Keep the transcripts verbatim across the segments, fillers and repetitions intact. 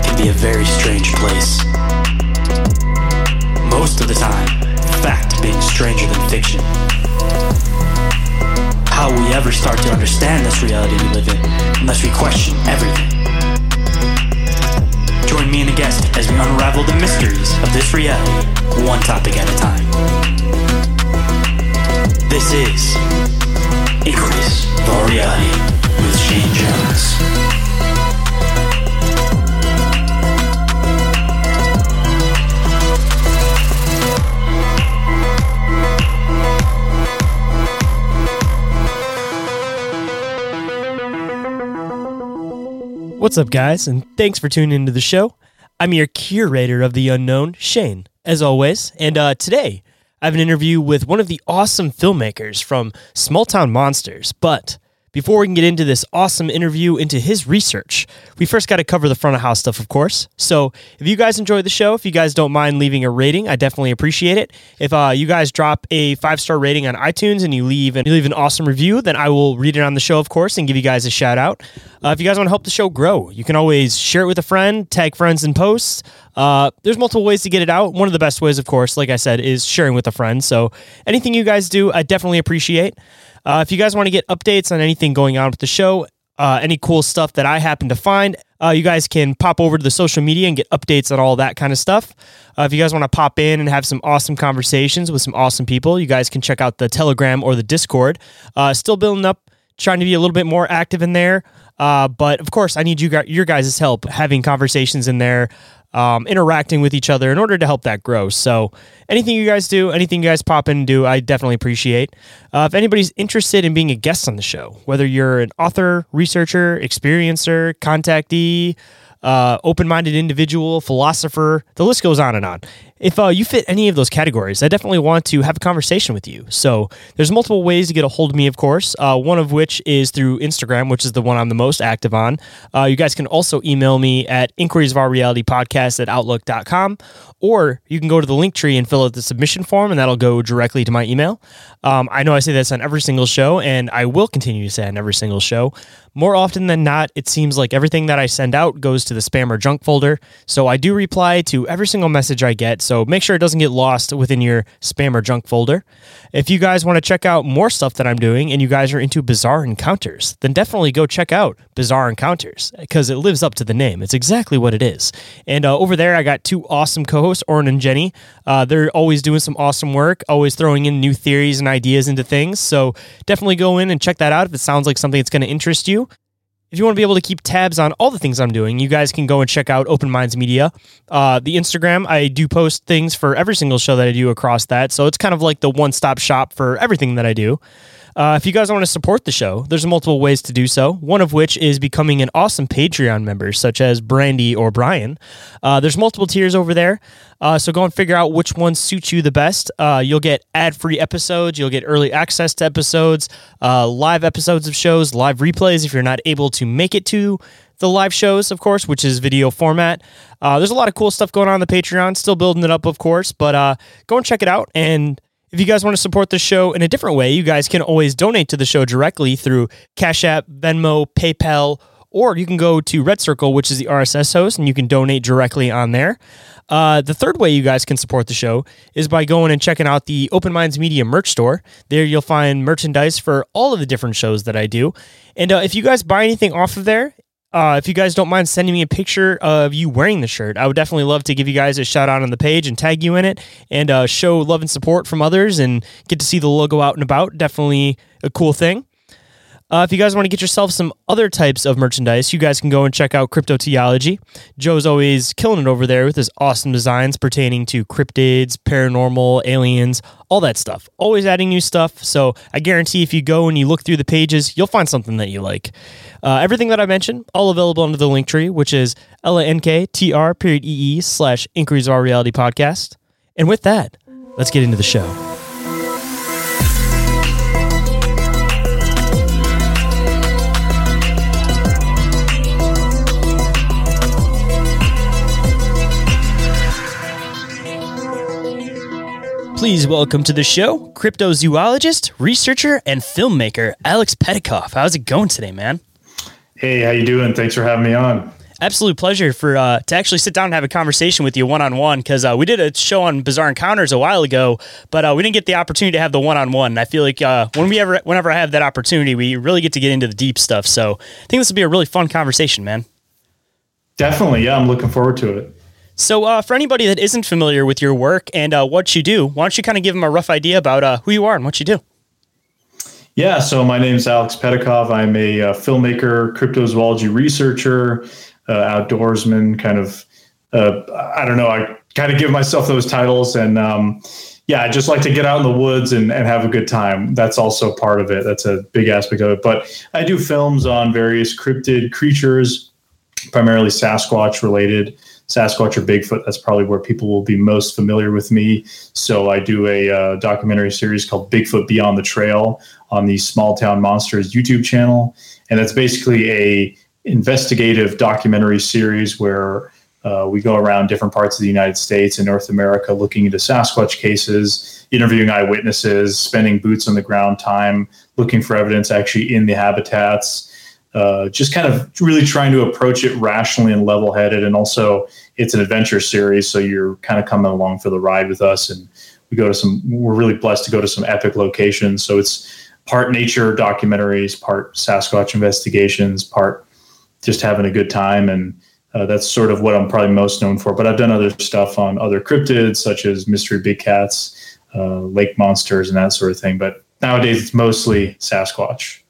can be a very strange place. Most of the time, fact being stranger than fiction. How we ever start to understand this reality we live in unless we question everything. Join me and a guest as we unravel the mysteries of this reality, one topic at a time. This is Inquiries of Our Reality with Shane Jones. What's up, guys, and thanks for tuning into the show. I'm your curator of the unknown, Shane, as always, and uh, today I have an interview with one of the awesome filmmakers from Small Town Monsters. But before we can get into this awesome interview, into his research, we first got to cover the front of house stuff, of course. So if you guys enjoyed the show, if you guys don't mind leaving a rating, I definitely appreciate it. If uh, you guys drop a five-star rating on iTunes and you leave and you leave an awesome review, then I will read it on the show, of course, and give you guys a shout out. Uh, if you guys want to help the show grow, you can always share it with a friend, tag friends in posts. Uh, there's multiple ways to get it out. One of the best ways, of course, like I said, is sharing with a friend. So anything you guys do, I definitely appreciate. Uh, if you guys want to get updates on anything going on with the show, uh, any cool stuff that I happen to find, uh, you guys can pop over to the social media and get updates on all that kind of stuff. Uh, if you guys want to pop in and have some awesome conversations with some awesome people, you guys can check out the Telegram or the Discord. Uh, still building up, trying to be a little bit more active in there. Uh, but of course, I need you your guys' help having conversations in there, um, interacting with each other in order to help that grow. So anything you guys do, anything you guys pop in and do, I definitely appreciate. Uh, if anybody's interested in being a guest on the show, whether you're an author, researcher, experiencer, contactee, uh, open-minded individual, philosopher, the list goes on and on. If uh, you fit any of those categories, I definitely want to have a conversation with you. So there's multiple ways to get a hold of me, of course, uh, one of which is through Instagram, which is the one I'm the most active on. Uh, you guys can also email me at inquiries of our reality podcast at outlook dot com, or you can go to the link tree and fill out the submission form, and that'll go directly to my email. Um, I know I say this on every single show, and I will continue to say on every single show. More often than not, it seems like everything that I send out goes to the spam or junk folder, so I do reply to every single message I get. So make sure it doesn't get lost within your spam or junk folder. If you guys want to check out more stuff that I'm doing and you guys are into Bizarre Encounters, then definitely go check out Bizarre Encounters because it lives up to the name. It's exactly what it is. And uh, over there, I got two awesome co-hosts, Oren and Jenny. Uh, they're always doing some awesome work, always throwing in new theories and ideas into things. So definitely go in and check that out if it sounds like something that's going to interest you. If you want to be able to keep tabs on all the things I'm doing, you guys can go and check out Open Minds Media. Uh, the Instagram, I do post things for every single show that I do across that, so it's kind of like the one-stop shop for everything that I do. Uh, if you guys want to support the show, there's multiple ways to do so, one of which is becoming an awesome Patreon member, such as Brandy or Brian. Uh, there's multiple tiers over there, uh, so go and figure out which one suits you the best. Uh, you'll get ad-free episodes, you'll get early access to episodes, uh, live episodes of shows, live replays if you're not able to make it to the live shows, of course, which is video format. Uh, there's a lot of cool stuff going on on the Patreon, still building it up, of course, but uh, go and check it out. And if you guys want to support the show in a different way, you guys can always donate to the show directly through Cash App, Venmo, PayPal, or you can go to Red Circle, which is the R S S host, and you can donate directly on there. Uh, the third way you guys can support the show is by going and checking out the Open Minds Media merch store. There you'll find merchandise for all of the different shows that I do. And uh, if you guys buy anything off of there, Uh, if you guys don't mind sending me a picture of you wearing the shirt, I would definitely love to give you guys a shout out on the page and tag you in it and uh, show love and support from others and get to see the logo out and about. Definitely a cool thing. Uh, if you guys want to get yourself some other types of merchandise, you guys can go and check out Cryptoteology. Joe's always killing it over there with his awesome designs pertaining to cryptids, paranormal, aliens, all that stuff. Always adding new stuff, so I guarantee if you go and you look through the pages, you'll find something that you like. Uh, everything that I mentioned, all available under the link tree, which is linktr.ee slash Inquiries of Our Reality Podcast. And with that, let's get into the show. Please welcome to the show, cryptozoologist, researcher, and filmmaker, Aleks Petakov. How's it going today, man? Hey, how you doing? Thanks for having me on. Absolute pleasure for uh, to actually sit down and have a conversation with you one-on-one, because uh, we did a show on Bizarre Encounters a while ago, but uh, we didn't get the opportunity to have the one-on-one. And I feel like uh, when we ever, whenever I have that opportunity, we really get to get into the deep stuff. So I think this will be a really fun conversation, man. Definitely, yeah. I'm looking forward to it. So uh, for anybody that isn't familiar with your work and uh, what you do, why don't you kind of give them a rough idea about uh, who you are and what you do? Yeah, so my name's Aleks Petakov. I'm a uh, filmmaker, cryptozoology researcher, uh, outdoorsman, kind of, uh, I don't know, I kind of give myself those titles. And um, yeah, I just like to get out in the woods and, and have a good time. That's also part of it. That's a big aspect of it. But I do films on various cryptid creatures, primarily Sasquatch related. Sasquatch or Bigfoot, that's probably where people will be most familiar with me. So I do a uh, documentary series called Bigfoot Beyond the Trail on the Small Town Monsters YouTube channel. And that's basically a investigative documentary series where uh, we go around different parts of the United States and North America looking into Sasquatch cases, interviewing eyewitnesses, spending boots on the ground time, looking for evidence actually in the habitats. Uh, just kind of really trying to approach it rationally and level-headed. And also it's an adventure series, so you're kind of coming along for the ride with us. And we go to some, we're really blessed to go to some epic locations. So it's part nature documentaries, part Sasquatch investigations, part just having a good time. And uh, that's sort of what I'm probably most known for, but I've done other stuff on other cryptids such as mystery big cats, uh, lake monsters, and that sort of thing. But nowadays it's mostly Sasquatch.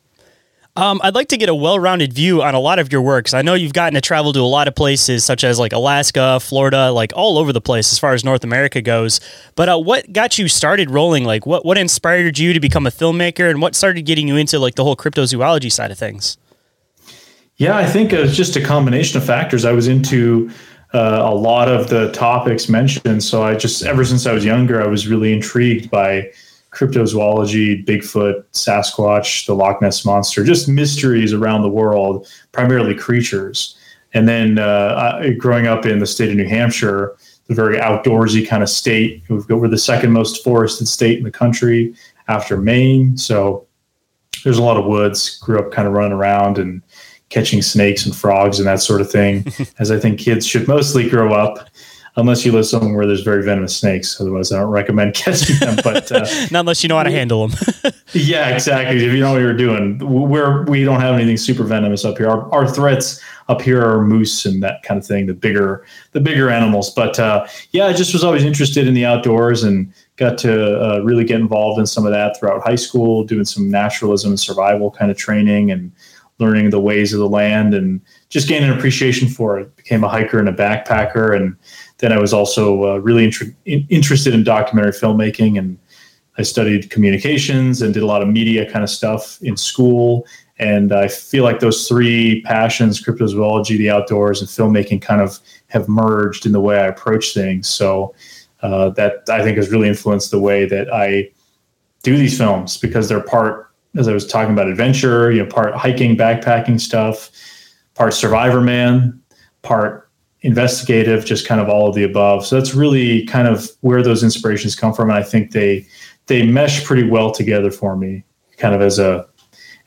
Um, I'd like to get a well-rounded view on a lot of your works. I know you've gotten to travel to a lot of places, such as like Alaska, Florida, like all over the place as far as North America goes. But uh, what got you started rolling? Like, what what inspired you to become a filmmaker, and what started getting you into like the whole cryptozoology side of things? Yeah, I think it was just a combination of factors. I was into uh, a lot of the topics mentioned, so I just ever since I was younger, I was really intrigued by cryptozoology, Bigfoot, Sasquatch, the Loch Ness Monster, just mysteries around the world, primarily creatures. And then uh, I, growing up in the state of New Hampshire, the very outdoorsy kind of state, we're the second most forested state in the country after Maine. So there's a lot of woods, grew up kind of running around and catching snakes and frogs and that sort of thing, as I think kids should mostly grow up. Unless you live somewhere where there's very venomous snakes. Otherwise, I don't recommend catching them. But uh, not unless you know how to handle them. Yeah, exactly. If you know what you're doing. We're, we don't have anything super venomous up here. Our, our threats up here are moose and that kind of thing, the bigger the bigger animals. But uh, yeah, I just was always interested in the outdoors and got to uh, really get involved in some of that throughout high school, doing some naturalism and survival kind of training and learning the ways of the land and just gaining an appreciation for it. Became a hiker and a backpacker. And then I was also uh, really int- interested in documentary filmmaking, and I studied communications and did a lot of media kind of stuff in school. And I feel like those three passions, cryptozoology, the outdoors, and filmmaking, kind of have merged in the way I approach things. So uh, that I think has really influenced the way that I do these films, because they're part, as I was talking about, adventure, you know, part hiking, backpacking stuff, part Survivor Man, part investigative, just kind of all of the above. So that's really kind of where those inspirations come from. And I think they, they mesh pretty well together for me, kind of as a,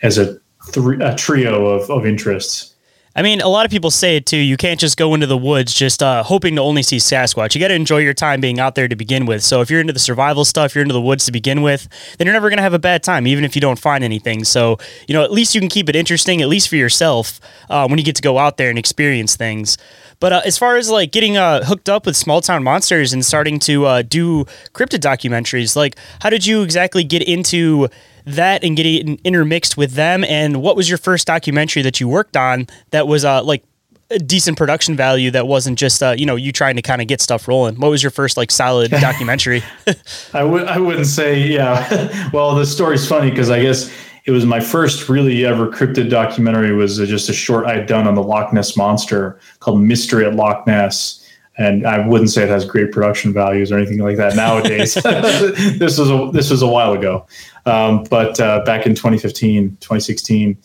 as a, th- a trio of, of interests. I mean, a lot of people say it too. You can't just go into the woods just uh, hoping to only see Sasquatch. You got to enjoy your time being out there to begin with. So if you're into the survival stuff, you're into the woods to begin with, then you're never going to have a bad time, even if you don't find anything. So, you know, at least you can keep it interesting, at least for yourself, uh, when you get to go out there and experience things. But uh, as far as like getting uh, hooked up with Small Town Monsters and starting to uh, do cryptid documentaries, like how did you exactly get into that and getting intermixed with them? And what was your first documentary that you worked on that was uh, like a decent production value that wasn't just, uh, you know, you trying to kind of get stuff rolling? What was your first like solid documentary? I, w- I wouldn't say, yeah. Well, the story's funny because I guess it was my first really ever cryptid documentary was just a short I'd done on the Loch Ness Monster called Mystery at Loch Ness. And I wouldn't say it has great production values or anything like that nowadays. This was a, this was a while ago. Um, but uh, back in twenty fifteen, twenty sixteen,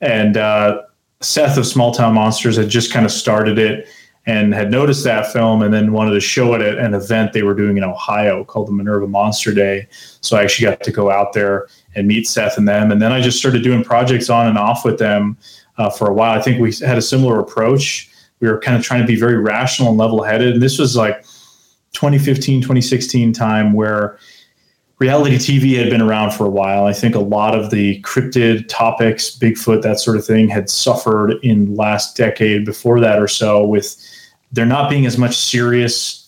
and uh, Seth of Small Town Monsters had just kind of started it and had noticed that film and then wanted to show it at an event they were doing in Ohio called the Minerva Monster Day. So I actually got to go out there and meet Seth and them. And then I just started doing projects on and off with them uh, for a while. I think we had a similar approach. We were kind of trying to be very rational and level-headed. And this was like twenty fifteen, twenty sixteen time where reality T V had been around for a while. I think a lot of the cryptid topics, Bigfoot, that sort of thing, had suffered in last decade before that or so with there not being as much serious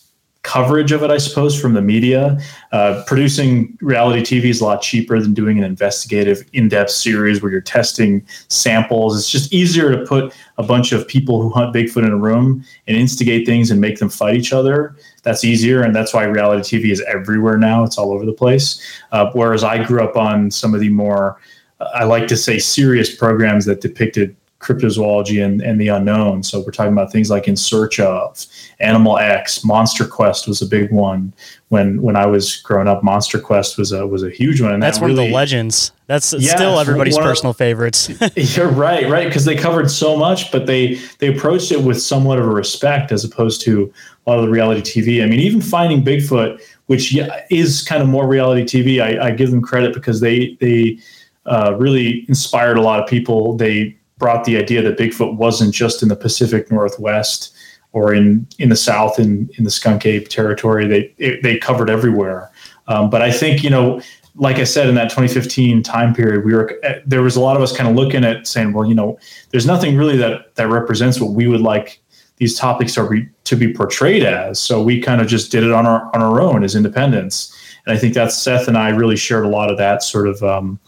coverage of it, I suppose, from the media. Uh, producing reality T V is a lot cheaper than doing an investigative in-depth series where you're testing samples. It's just easier to put a bunch of people who hunt Bigfoot in a room and instigate things and make them fight each other. That's easier. And that's why reality T V is everywhere now. It's all over the place. Uh, whereas I grew up on some of the more, uh, I like to say, serious programs that depicted cryptozoology and, and the unknown. So we're talking about things like In Search Of, Animal X, Monster Quest was a big one when when I was growing up. Monster Quest was a was a huge one, and that's that one really, of the legends. That's yeah, still everybody's one, personal favorites. You're right, right, because they covered so much, but they they approached it with somewhat of a respect as opposed to a lot of the reality T V. I mean, even Finding Bigfoot, which is kind of more reality T V, I, I give them credit because they they uh, really inspired a lot of people. They brought the idea that Bigfoot wasn't just in the Pacific Northwest or in, in the South in, in the Skunk Ape territory. They it, they covered everywhere. Um, but I think, you know, like I said, in that twenty fifteen time period, we were there was a lot of us kind of looking at saying, well, you know, there's nothing really that that represents what we would like these topics to be, to be portrayed as. So we kind of just did it on our on our own as independents. And I think that Seth and I really shared a lot of that sort of um,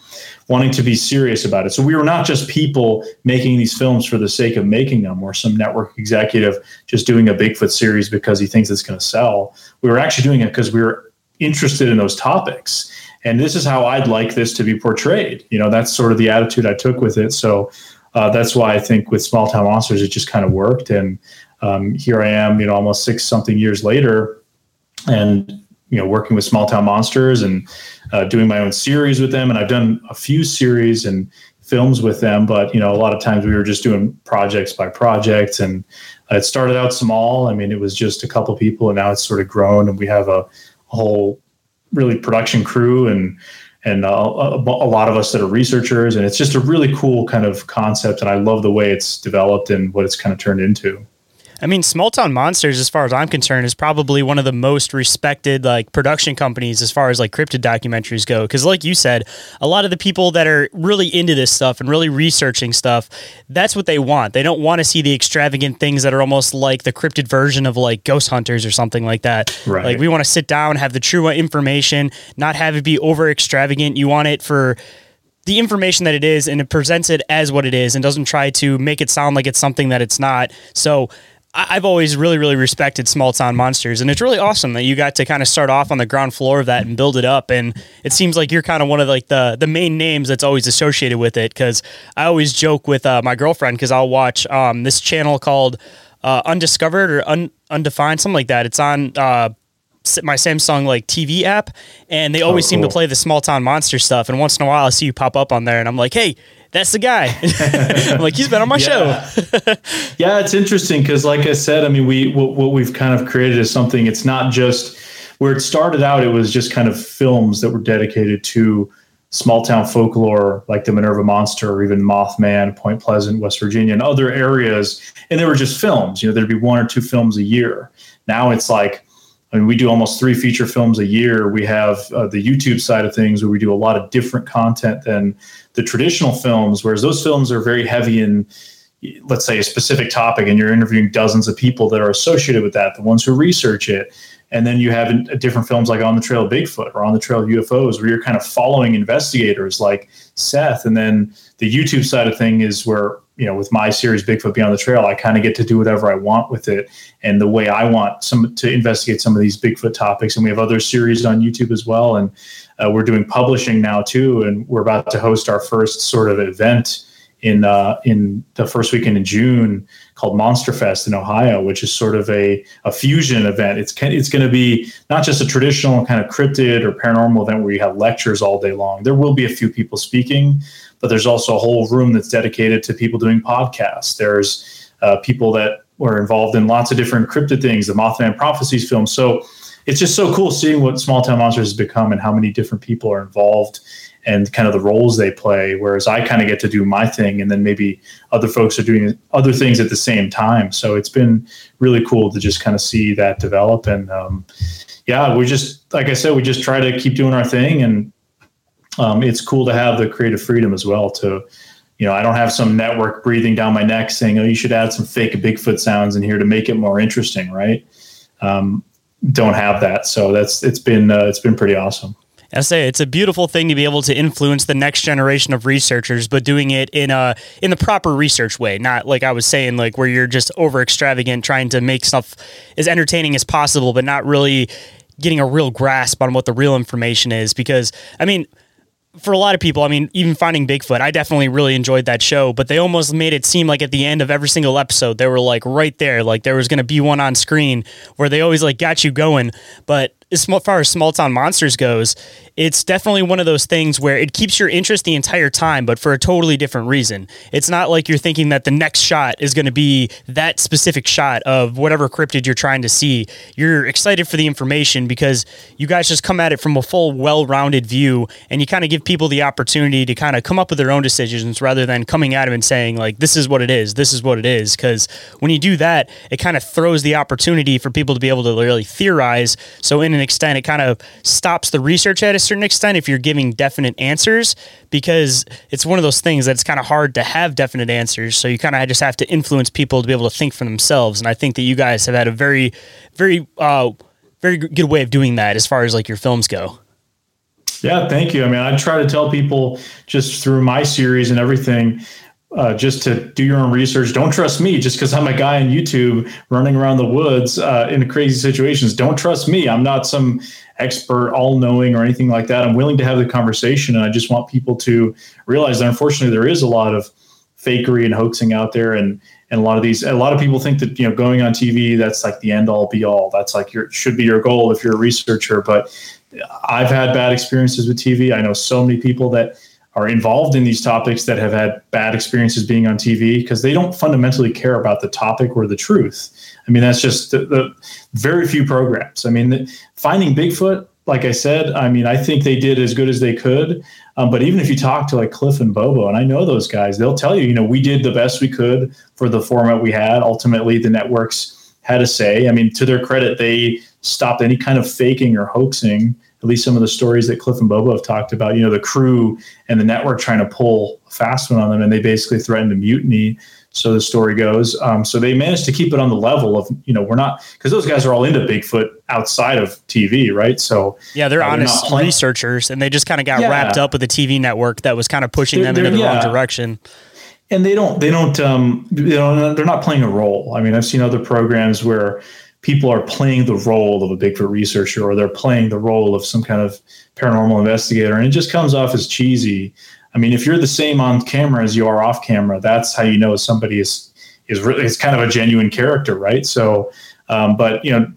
wanting to be serious about it. So we were not just people making these films for the sake of making them or some network executive just doing a Bigfoot series because he thinks it's going to sell. We were actually doing it because we were interested in those topics. And this is how I'd like this to be portrayed. You know, that's sort of the attitude I took with it. So uh, that's why I think with Small Town Monsters, it just kind of worked. And um, here I am, you know, almost six something years later. And you know, working with Small Town Monsters and uh, doing my own series with them. And I've done a few series and films with them, but, you know, a lot of times we were just doing projects by projects, and it started out small. I mean, it was just a couple people, and now it's sort of grown, and we have a, a whole really production crew and, and a, a, a lot of us that are researchers. And it's just a really cool kind of concept. And I love the way it's developed and what it's kind of turned into. I mean, Small Town Monsters, as far as I'm concerned, is probably one of the most respected like production companies as far as like cryptid documentaries go. Because like you said, a lot of the people that are really into this stuff and really researching stuff, that's what they want. They don't want to see the extravagant things that are almost like the cryptid version of like Ghost Hunters or something like that. Right. Like we want to sit down, have the true information, not have it be over extravagant. You want it for the information that it is, and it presents it as what it is and doesn't try to make it sound like it's something that it's not. So I've always really, really respected Small Town Monsters, and it's really awesome that you got to kind of start off on the ground floor of that and build it up. And it seems like you're kind of one of like the, the main names that's always associated with it. Cause I always joke with uh, my girlfriend, cause I'll watch um, this channel called uh, Undiscovered or Un- Undefined, something like that. It's on uh, my Samsung like T V app, and they always oh, cool. seem to play the Small Town Monster stuff. And once in a while I see you pop up on there, and I'm like, hey, that's the guy. I'm like, he's been on my yeah. show. Yeah, it's interesting because, like I said, I mean, we what, what we've kind of created is something. It's not just where it started out. It was just kind of films that were dedicated to small town folklore, like the Minerva Monster or even Mothman, Point Pleasant, West Virginia, and other areas. And they were just films. You know, there'd be one or two films a year. Now it's like, I mean, we do almost three feature films a year. We have uh, the YouTube side of things where we do a lot of different content than the traditional films, whereas those films are very heavy in let's say, a specific topic, and you're interviewing dozens of people that are associated with that, the ones who research it. And then you have a different films like On the Trail of Bigfoot or On the Trail of U F Os, where you're kind of following investigators like Seth. And then the YouTube side of thing is where, you know, with my series, Bigfoot Beyond the Trail, I kind of get to do whatever I want with it and the way I want some to investigate some of these Bigfoot topics. And we have other series on YouTube as well. And uh, we're doing publishing now too. And we're about to host our first sort of event in, uh, in the first weekend in June, called Monster Fest in Ohio, which is sort of a, a fusion event. It's it's going to be not just a traditional kind of cryptid or paranormal event where you have lectures all day long. There will be a few people speaking, but there's also a whole room that's dedicated to people doing podcasts. There's uh, people that were involved in lots of different cryptid things, the Mothman Prophecies film. So it's just so cool seeing what Small Town Monsters has become and how many different people are involved and kind of the roles they play, whereas I kind of get to do my thing, and then maybe other folks are doing other things at the same time. So it's been really cool to just kind of see that develop. And um, yeah, we just, like I said, we just try to keep doing our thing. And um, it's cool to have the creative freedom as well to, you know, I don't have some network breathing down my neck saying, oh, you should add some fake Bigfoot sounds in here to make it more interesting, right? Um, don't have that. So that's, it's been, uh, it's been pretty awesome. I say it's a beautiful thing to be able to influence the next generation of researchers, but doing it in a in the proper research way, not like I was saying, like where you're just over extravagant, trying to make stuff as entertaining as possible, but not really getting a real grasp on what the real information is. Because, I mean, for a lot of people, I mean, even Finding Bigfoot, I definitely really enjoyed that show, but they almost made it seem like at the end of every single episode, they were like right there, like there was going to be one on screen where they always like got you going. But as far as Small Town Monsters goes, it's definitely one of those things where it keeps your interest the entire time, but for a totally different reason. It's not like you're thinking that the next shot is going to be that specific shot of whatever cryptid you're trying to see. You're excited for the information because you guys just come at it from a full, well-rounded view, and you kind of give people the opportunity to kind of come up with their own decisions rather than coming at them and saying, like, this is what it is, this is what it is. Because when you do that, it kind of throws the opportunity for people to be able to really theorize. So in an extent, it kind of stops the research at a certain extent if you're giving definite answers, because it's one of those things that's kind of hard to have definite answers. So you kind of just have to influence people to be able to think for themselves. And I think that you guys have had a very, very, uh, very good way of doing that as far as like your films go. Yeah, thank you. I mean, I try to tell people just through my series and everything, Uh, just to do your own research. Don't trust me just because I'm a guy on YouTube running around the woods uh, in crazy situations. Don't trust me. I'm not some expert, all-knowing or anything like that. I'm willing to have the conversation, and I just want people to realize that unfortunately there is a lot of fakery and hoaxing out there, and and a lot of these, a lot of people think that, you know, going on T V, that's like the end-all, be-all. That's like your should be your goal if you're a researcher. But I've had bad experiences with T V. I know so many people that are involved in these topics that have had bad experiences being on T V because they don't fundamentally care about the topic or the truth. I mean, that's just the, the very few programs. I mean, the, Finding Bigfoot, like I said, I mean, I think they did as good as they could. Um, but even if you talk to like Cliff and Bobo, and I know those guys, they'll tell you, you know, we did the best we could for the format we had. Ultimately, the networks had a say. I mean, to their credit, they stopped any kind of faking or hoaxing. At least some of the stories that Cliff and Bobo have talked about, you know, the crew and the network trying to pull a fast one on them, and they basically threatened a mutiny. So the story goes. Um, so they managed to keep it on the level of, you know, we're not, because those guys are all into Bigfoot outside of T V, right? So yeah, they're uh, honest researchers, and they just kind of got yeah. wrapped up with the T V network that was kind of pushing they're, them they're, into the yeah. wrong direction. And they don't, they don't, um, they don't, they're not playing a role. I mean, I've seen other programs where people are playing the role of a Bigfoot researcher, or they're playing the role of some kind of paranormal investigator, and it just comes off as cheesy. I mean, if you're the same on camera as you are off camera, that's how you know somebody is is really it's kind of a genuine character, right? So, um, but you know,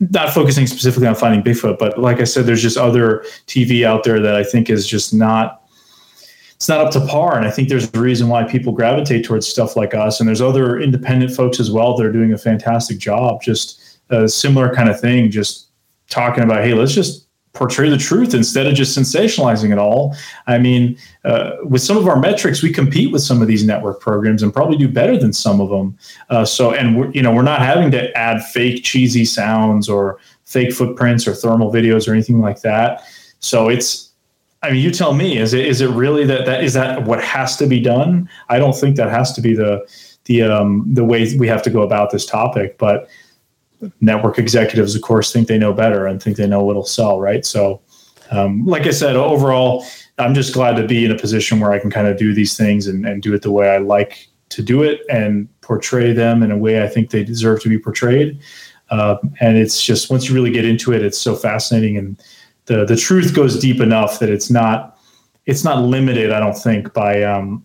not focusing specifically on Finding Bigfoot, but like I said, there's just other T V out there that I think is just not. It's not up to par. And I think there's a reason why people gravitate towards stuff like us. And there's other independent folks as well that are doing a fantastic job, just a similar kind of thing, just talking about, hey, let's just portray the truth instead of just sensationalizing it all. I mean, uh, with some of our metrics, we compete with some of these network programs and probably do better than some of them. Uh, so, and we're, you know, we're not having to add fake cheesy sounds or fake footprints or thermal videos or anything like that. So it's, I mean, you tell me, is it, is it really that, that, is that what has to be done? I don't think that has to be the, the, um, the way we have to go about this topic, but network executives, of course, think they know better and think they know what'll sell. Right. So, um, like I said, overall, I'm just glad to be in a position where I can kind of do these things and, and do it the way I like to do it and portray them in a way I think they deserve to be portrayed. Uh, and it's just, once you really get into it, it's so fascinating, and the the truth goes deep enough that it's not, it's not limited, I don't think, by, um,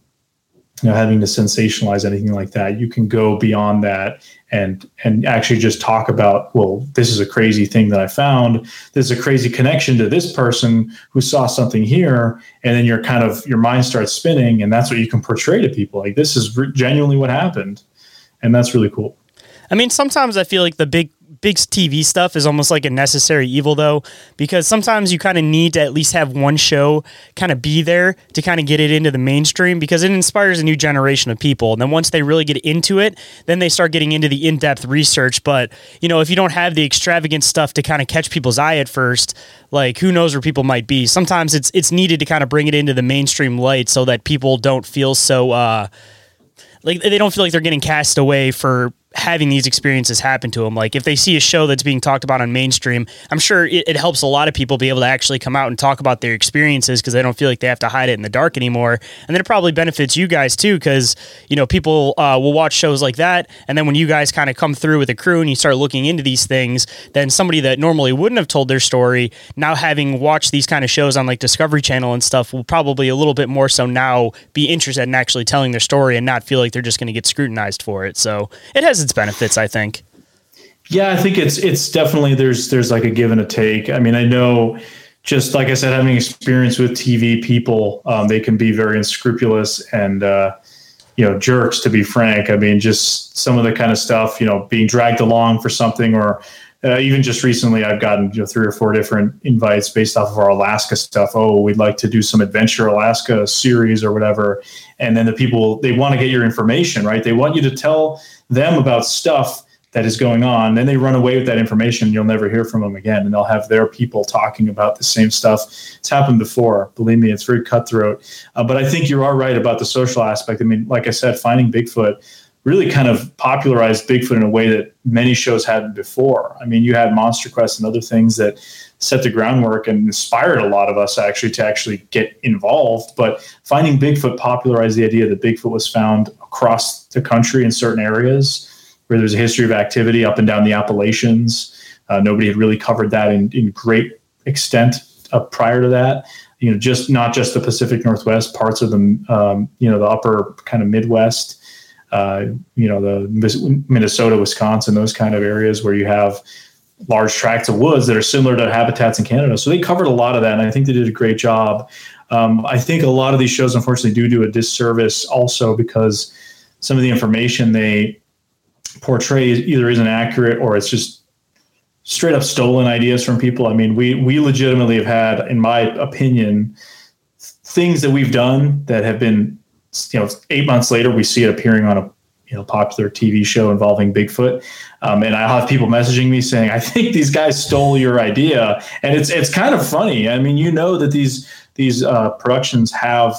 you know, having to sensationalize anything like that. You can go beyond that and, and actually just talk about, well, this is a crazy thing that I found. There's a crazy connection to this person who saw something here. And then you're kind of, your mind starts spinning, and that's what you can portray to people. Like, this is re- genuinely what happened. And that's really cool. I mean, sometimes I feel like the big, big T V stuff is almost like a necessary evil, though, because sometimes you kind of need to at least have one show kind of be there to kind of get it into the mainstream, because it inspires a new generation of people. And then once they really get into it, then they start getting into the in-depth research. But, you know, if you don't have the extravagant stuff to kind of catch people's eye at first, like, who knows where people might be. Sometimes it's, it's needed to kind of bring it into the mainstream light so that people don't feel so, uh, like, they don't feel like they're getting cast away for having these experiences happen to them. Like, if they see a show that's being talked about on mainstream, I'm sure it, it helps a lot of people be able to actually come out and talk about their experiences, because they don't feel like they have to hide it in the dark anymore. And then it probably benefits you guys too, because, you know, people uh, will watch shows like that. And then when you guys kind of come through with a crew and you start looking into these things, then somebody that normally wouldn't have told their story, now having watched these kind of shows on like Discovery Channel and stuff, will probably a little bit more so now be interested in actually telling their story and not feel like they're just going to get scrutinized for it. So it has its benefits, I think. Yeah, I think it's it's definitely there's there's like a give and a take. I mean, I know, just like I said, having experience with T V people, um, they can be very unscrupulous and uh, you know, jerks, to be frank. I mean, just some of the kind of stuff, you know, being dragged along for something, or uh, even just recently, I've gotten, you know, three or four different invites based off of our Alaska stuff. Oh, we'd like to do some Adventure Alaska series or whatever, and then the people, they want to get your information, right? They want you to tell them about stuff that is going on. Then they run away with that information. You'll never hear from them again. And they'll have their people talking about the same stuff. It's happened before. Believe me, it's very cutthroat. Uh, but I think you are right about the social aspect. I mean, like I said, Finding Bigfoot really kind of popularized Bigfoot in a way that many shows hadn't before. I mean, you had Monster Quest and other things that set the groundwork and inspired a lot of us actually to actually get involved. But Finding Bigfoot popularized the idea that Bigfoot was found across the country in certain areas where there's a history of activity up and down the Appalachians. Uh, nobody had really covered that in, in great extent uh, prior to that. You know, just not just the Pacific Northwest, parts of the, um, you know, the upper kind of Midwest, uh, you know, the Minnesota, Wisconsin, those kind of areas where you have large tracts of woods that are similar to habitats in Canada. So they covered a lot of that, and I think they did a great job. Um, I think a lot of these shows, unfortunately, do do a disservice also, because some of the information they portray either isn't accurate, or it's just straight up stolen ideas from people. I mean, we we legitimately have had, in my opinion, things that we've done that have been, you know, eight months later, we see it appearing on a, you know, popular T V show involving Bigfoot. Um, and I'll have people messaging me saying, I think these guys stole your idea. And it's, it's kind of funny. I mean, you know that these, these uh, productions have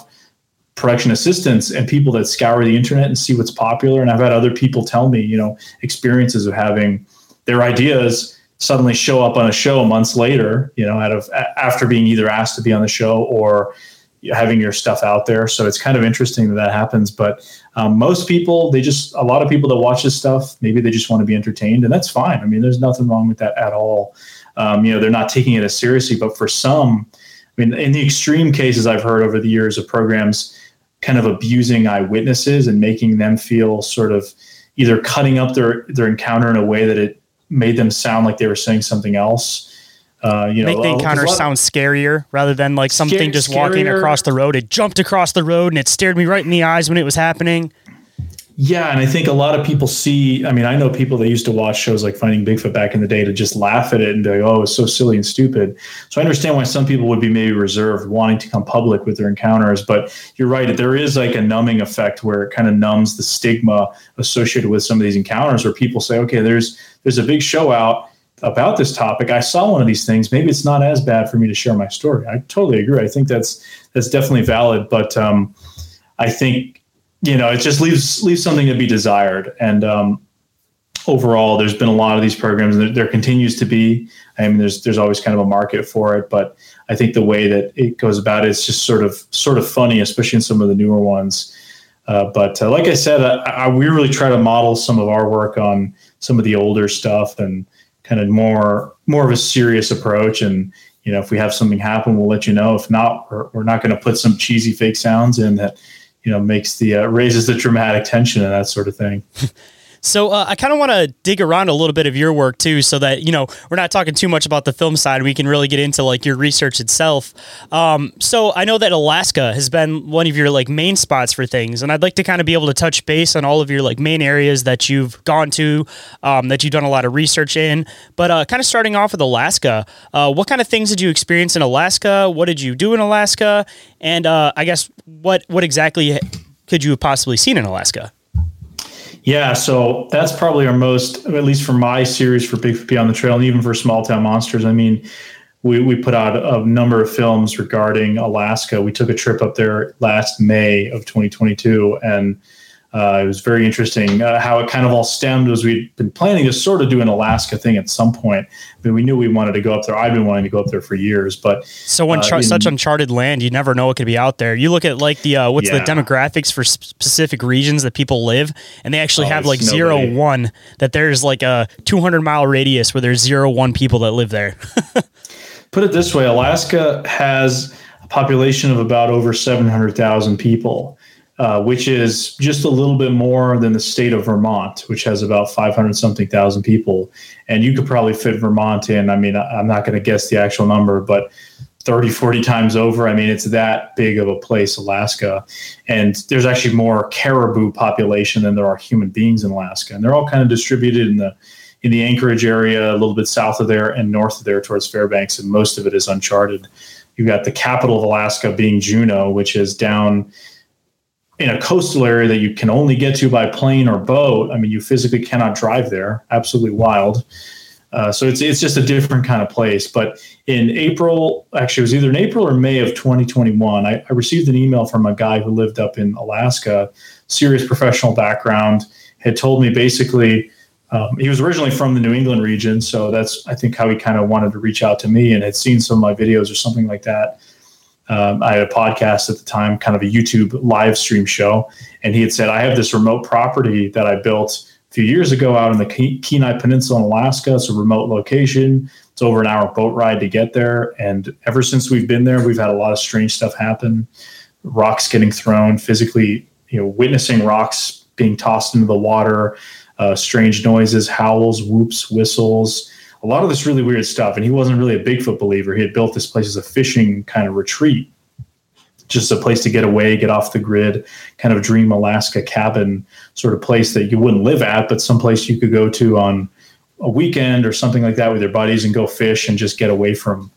production assistants and people that scour the internet and see what's popular. And I've had other people tell me, you know, experiences of having their ideas suddenly show up on a show months later, you know, out of, after being either asked to be on the show or having your stuff out there. So it's kind of interesting that that happens. But um, most people, they just, a lot of people that watch this stuff, maybe they just want to be entertained, and that's fine. I mean, there's nothing wrong with that at all. Um, you know, they're not taking it as seriously, but for some, I mean, in the extreme cases I've heard over the years of programs kind of abusing eyewitnesses and making them feel sort of either cutting up their, their encounter in a way that it made them sound like they were saying something else. Uh, you know, make the encounter of, sound scarier rather than like something scare, just scarier. Walking across the road. It jumped across the road and it stared me right in the eyes when it was happening. Yeah. And I think a lot of people see, I mean, I know people that used to watch shows like Finding Bigfoot back in the day to just laugh at it and be like, oh, it's so silly and stupid. So I understand why some people would be maybe reserved wanting to come public with their encounters, but you're right. There is like a numbing effect where it kind of numbs the stigma associated with some of these encounters, where people say, okay, there's, there's a big show out. about this topic, I saw one of these things. Maybe it's not as bad for me to share my story. I totally agree. I think that's that's definitely valid. But um, I think, you know, it just leaves leaves something to be desired. And um, overall, there's been a lot of these programs, and there, there continues to be. I mean, there's there's always kind of a market for it. But I think the way that it goes about it, it's just sort of sort of funny, especially in some of the newer ones. Uh, but uh, like I said, I, I, we really try to model some of our work on some of the older stuff and kind of more more of a serious approach. And, you know, if we have something happen, we'll let you know. If not, we're, we're not going to put some cheesy fake sounds in that, you know, makes the uh, raises the dramatic tension and that sort of thing. So uh, I kind of want to dig around a little bit of your work too, so that, you know, we're not talking too much about the film side. We can really get into like your research itself. Um, so I know that Alaska has been one of your like main spots for things, and I'd like to kind of be able to touch base on all of your like main areas that you've gone to, um, that you've done a lot of research in. But uh, kind of starting off with Alaska, uh, what kind of things did you experience in Alaska? What did you do in Alaska? And uh, I guess what what exactly could you have possibly seen in Alaska? Yeah, so that's probably our most, at least for my series for Bigfoot Beyond the Trail, and even for Small Town Monsters. I mean, we, we put out a number of films regarding Alaska. We took a trip up there last May of twenty twenty-two, and uh, it was very interesting. Uh, how it kind of all stemmed was we'd been planning to sort of do an Alaska thing at some point. I mean, we knew we wanted to go up there. I've been wanting to go up there for years, but so on unchar- uh, such uncharted land, you never know what could be out there. You look at like the uh, what's yeah. the demographics for specific regions that people live, and they actually oh, have like zero way. one. That there's like a two hundred mile radius where there's zero one people that live there. Put it this way, Alaska has a population of about over seven hundred thousand people, uh, which is just a little bit more than the state of Vermont, which has about five hundred something thousand people. And you could probably fit Vermont in. I mean, I'm not going to guess the actual number, but thirty, forty times over. I mean, it's that big of a place, Alaska. And there's actually more caribou population than there are human beings in Alaska. And they're all kind of distributed in the, in the Anchorage area, a little bit south of there and north of there towards Fairbanks. And most of it is uncharted. You've got the capital of Alaska being Juneau, which is down in a coastal area that you can only get to by plane or boat. I mean, you physically cannot drive there. Absolutely wild. Uh, so it's it's just a different kind of place. But in April, actually it was either in April or May of twenty twenty-one, I, I received an email from a guy who lived up in Alaska, serious professional background, had told me basically, um, he was originally from the New England region. So that's, I think, how he kind of wanted to reach out to me and had seen some of my videos or something like that. Um, I had a podcast at the time, kind of a YouTube live stream show. And he had said, I have this remote property that I built a few years ago out in the Kenai Peninsula in Alaska. It's a remote location. It's over an hour boat ride to get there. And ever since we've been there, we've had a lot of strange stuff happen. Rocks getting thrown, physically, you know, witnessing rocks being tossed into the water, uh, strange noises, howls, whoops, whistles, a lot of this really weird stuff. And he wasn't really a Bigfoot believer. He had built this place as a fishing kind of retreat, just a place to get away, get off the grid, kind of dream Alaska cabin sort of place that you wouldn't live at, but someplace you could go to on a weekend or something like that with your buddies and go fish and just get away from,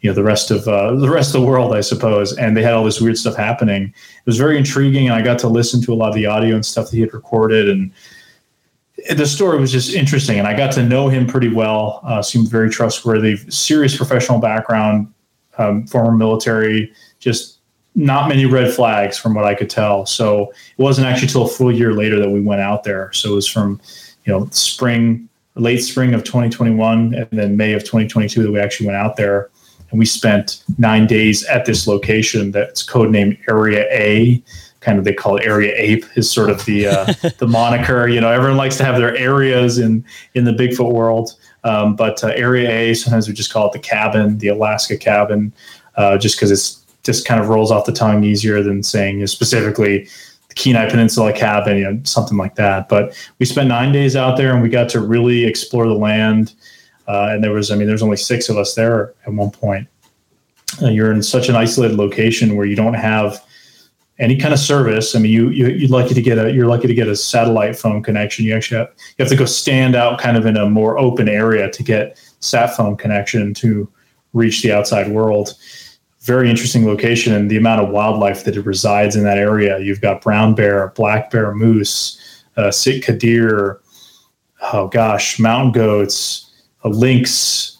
you know, the rest of uh, the rest of the world, I suppose. And they had all this weird stuff happening. It was very intriguing. And I got to listen to a lot of the audio and stuff that he had recorded, and the story was just interesting, and I got to know him pretty well. Uh, seemed very trustworthy, serious professional background, um, former military, just not many red flags from what I could tell. So it wasn't actually till a full year later that we went out there. So it was from, you know, spring, late spring of twenty twenty-one, and then May of twenty twenty-two that we actually went out there, and we spent nine days at this location that's codenamed Area A. Kind of, they call it Area Ape is sort of the uh, the moniker. You know, everyone likes to have their areas in in the Bigfoot world. Um, but uh, Area A, sometimes we just call it the cabin, the Alaska cabin, uh, just because it's just kind of rolls off the tongue easier than saying, you know, specifically the Kenai Peninsula cabin, you know, something like that. But we spent nine days out there, and we got to really explore the land. Uh, and there was, I mean, there's only six of us there at one point. Uh, you're in such an isolated location where you don't have any kind of service. I mean, you, you you're lucky to get a you're lucky to get a satellite phone connection. You actually have, you have to go stand out kind of in a more open area to get sat phone connection to reach the outside world. Very interesting location, and the amount of wildlife that it resides in that area. You've got brown bear, black bear, moose, uh, Sitka deer. Oh gosh, mountain goats, links.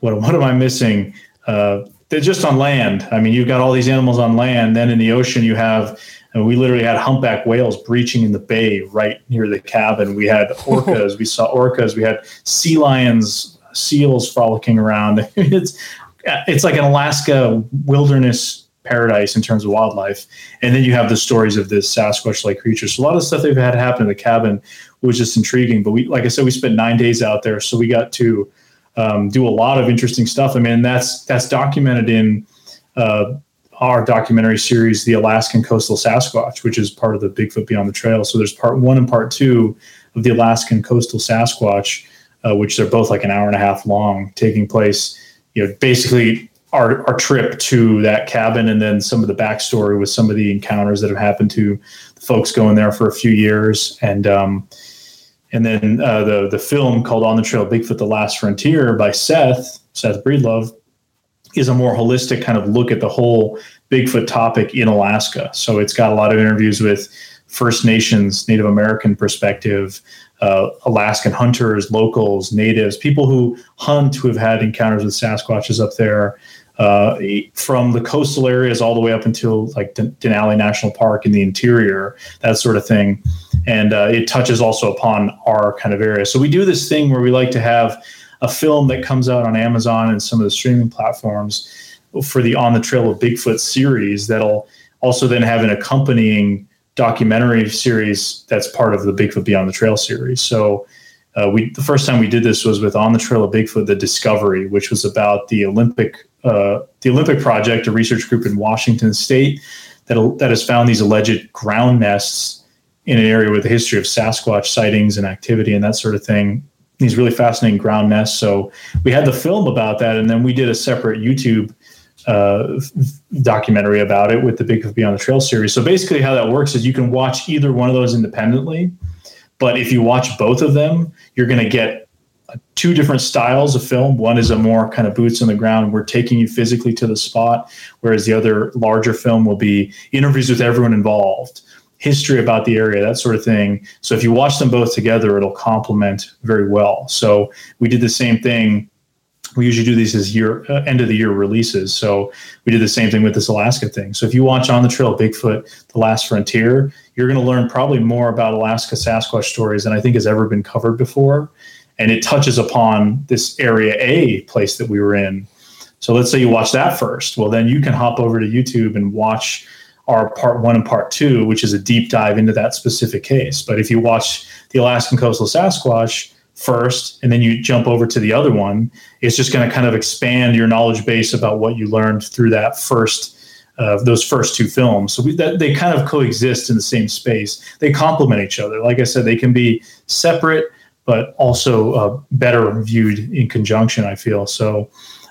What what am I missing? Uh, they're just on land. I mean, you've got all these animals on land. Then in the ocean, you have. And we literally had humpback whales breaching in the bay right near the cabin. We had orcas. We saw orcas. We had sea lions, seals frolicking around. It's it's like an Alaska wilderness paradise in terms of wildlife. And then you have the stories of this Sasquatch-like creature. So a lot of stuff they've had happen in the cabin was just intriguing. But we, like I said, we spent nine days out there, so we got to um, do a lot of interesting stuff. I mean, that's that's documented in. Uh, our documentary series, The Alaskan Coastal Sasquatch, which is part of the Bigfoot Beyond the Trail. So there's part one and part two of The Alaskan Coastal Sasquatch, uh, which they're both like an hour and a half long, taking place, you know, basically our, our trip to that cabin and then some of the backstory with some of the encounters that have happened to the folks going there for a few years. And, um, and then uh, the, the film called On the Trail Bigfoot, The Last Frontier by Seth, Seth Breedlove, is a more holistic kind of look at the whole Bigfoot topic in Alaska. So it's got a lot of interviews with First Nations, Native American perspective, uh, Alaskan hunters, locals, natives, people who hunt, who have had encounters with Sasquatches up there, uh, from the coastal areas all the way up until like Den- Denali National Park in the interior, that sort of thing. And uh, it touches also upon our kind of area. So we do this thing where we like to have a film that comes out on Amazon and some of the streaming platforms for the On the Trail of Bigfoot series that'll also then have an accompanying documentary series that's part of the Bigfoot Beyond the Trail series. So uh, we the first time we did this was with On the Trail of Bigfoot, The Discovery, which was about the Olympic uh, the Olympic Project, a research group in Washington state that, that has found these alleged ground nests in an area with a history of Sasquatch sightings and activity and that sort of thing. These really fascinating ground nests. So we had the film about that, and then we did a separate YouTube uh, documentary about it with the Bigfoot Beyond the Trail series. So basically how that works is you can watch either one of those independently, but if you watch both of them, you're going to get two different styles of film. One is a more kind of boots on the ground. We're taking you physically to the spot, whereas the other larger film will be interviews with everyone involved, history about the area, that sort of thing. So if you watch them both together, it'll complement very well. So we did the same thing. We usually do these as year uh, end of the year releases. So we did the same thing with this Alaska thing. So if you watch On the Trail Bigfoot, The Last Frontier, you're going to learn probably more about Alaska Sasquatch stories than I think has ever been covered before. And it touches upon this Area A place that we were in. So let's say you watch that first. Well, then you can hop over to YouTube and watch are part one and part two, which is a deep dive into that specific case. But if you watch the Alaskan Coastal Sasquatch first, and then you jump over to the other one, it's just going to kind of expand your knowledge base about what you learned through that first, uh, those first two films. So we, that, they kind of coexist in the same space. They complement each other. Like I said, they can be separate, but also uh, better viewed in conjunction, I feel. So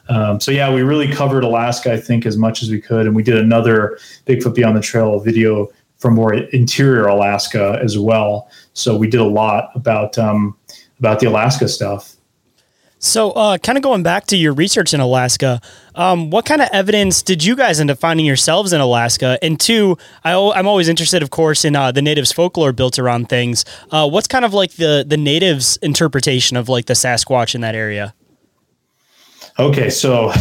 Um, so yeah, we really covered Alaska, I think, as much as we could. And we did another Bigfoot Beyond the Trail video for more interior Alaska as well. So we did a lot about, um, about the Alaska stuff. So uh, kind of going back to your research in Alaska, um, what kind of evidence did you guys end up finding yourselves in Alaska? And two, I, I'm always interested, of course, in uh, the natives' folklore built around things. Uh, what's kind of like the, the natives' interpretation of like the Sasquatch in that area? Okay, so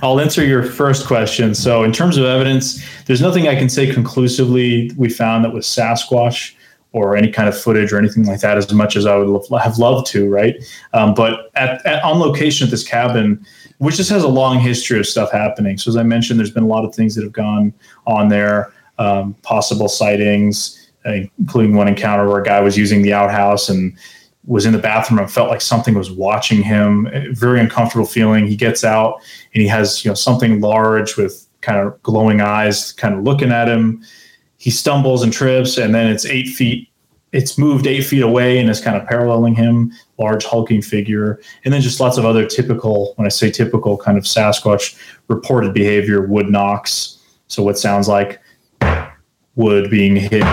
I'll answer your first question. So in terms of evidence, there's nothing I can say conclusively we found that was Sasquatch or any kind of footage or anything like that, as much as I would lo- have loved to, right? Um, but at, at, on location at this cabin, which just has a long history of stuff happening. So as I mentioned, there's been a lot of things that have gone on there, um, possible sightings, including one encounter where a guy was using the outhouse and was in the bathroom and felt like something was watching him. Very uncomfortable feeling. He gets out and he has, you know, something large with kind of glowing eyes kind of looking at him. He stumbles and trips, and then it's eight feet. It's moved eight feet away and is kind of paralleling him, large hulking figure. And then just lots of other typical, when I say typical, kind of Sasquatch reported behavior, wood knocks. So what sounds like wood being hit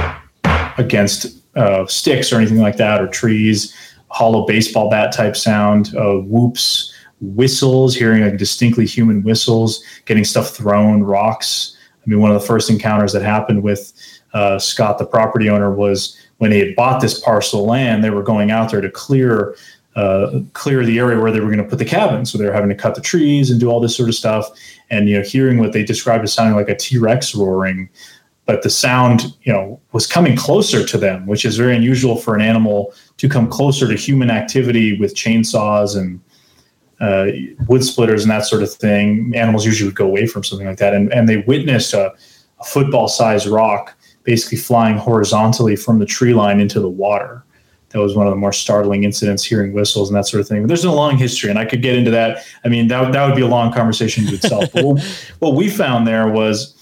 against Uh, sticks or anything like that, or trees, hollow baseball bat type sound, uh, whoops, whistles, hearing like distinctly human whistles, getting stuff thrown, rocks. I mean, one of the first encounters that happened with uh, Scott, the property owner, was when they had bought this parcel of land, they were going out there to clear uh, clear the area where they were going to put the cabin. So they were having to cut the trees and do all this sort of stuff. And, you know, hearing what they described as sounding like a T-Rex roaring, but the sound, you know, was coming closer to them, which is very unusual for an animal to come closer to human activity with chainsaws and uh, wood splitters and that sort of thing. Animals usually would go away from something like that. And, and they witnessed a, a football-sized rock basically flying horizontally from the tree line into the water. That was one of the more startling incidents, hearing whistles and that sort of thing. But there's a long history, and I could get into that. I mean, that, that would be a long conversation to itself. But we'll, what we found there was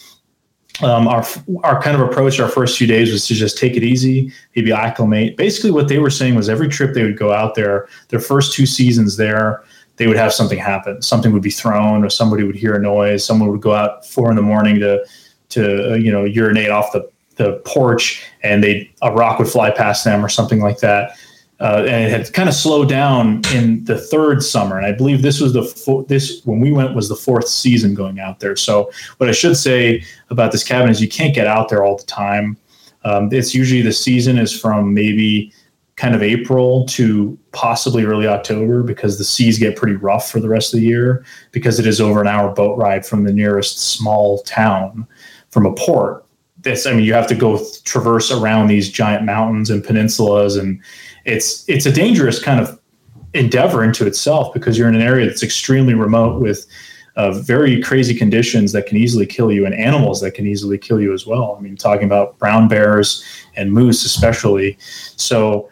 um, our our kind of approach our first few days was to just take it easy, maybe acclimate. Basically what they were saying was every trip they would go out there, their first two seasons there, they would have something happen. Something would be thrown, or somebody would hear a noise. Someone would go out four in the morning to, to uh, you know, urinate off the the porch, and they a rock would fly past them or something like that. Uh, and it had kind of slowed down in the third summer. And I believe this was the fo- this when we went was the fourth season going out there. So what I should say about this cabin is you can't get out there all the time. Um, it's usually the season is from maybe kind of April to possibly early October, because the seas get pretty rough for the rest of the year, because it is over an hour boat ride from the nearest small town from a port. This, I mean, you have to go th- traverse around these giant mountains and peninsulas, and it's it's a dangerous kind of endeavor into itself, because you're in an area that's extremely remote with uh, very crazy conditions that can easily kill you, and animals that can easily kill you as well. I mean, talking about brown bears and moose especially. So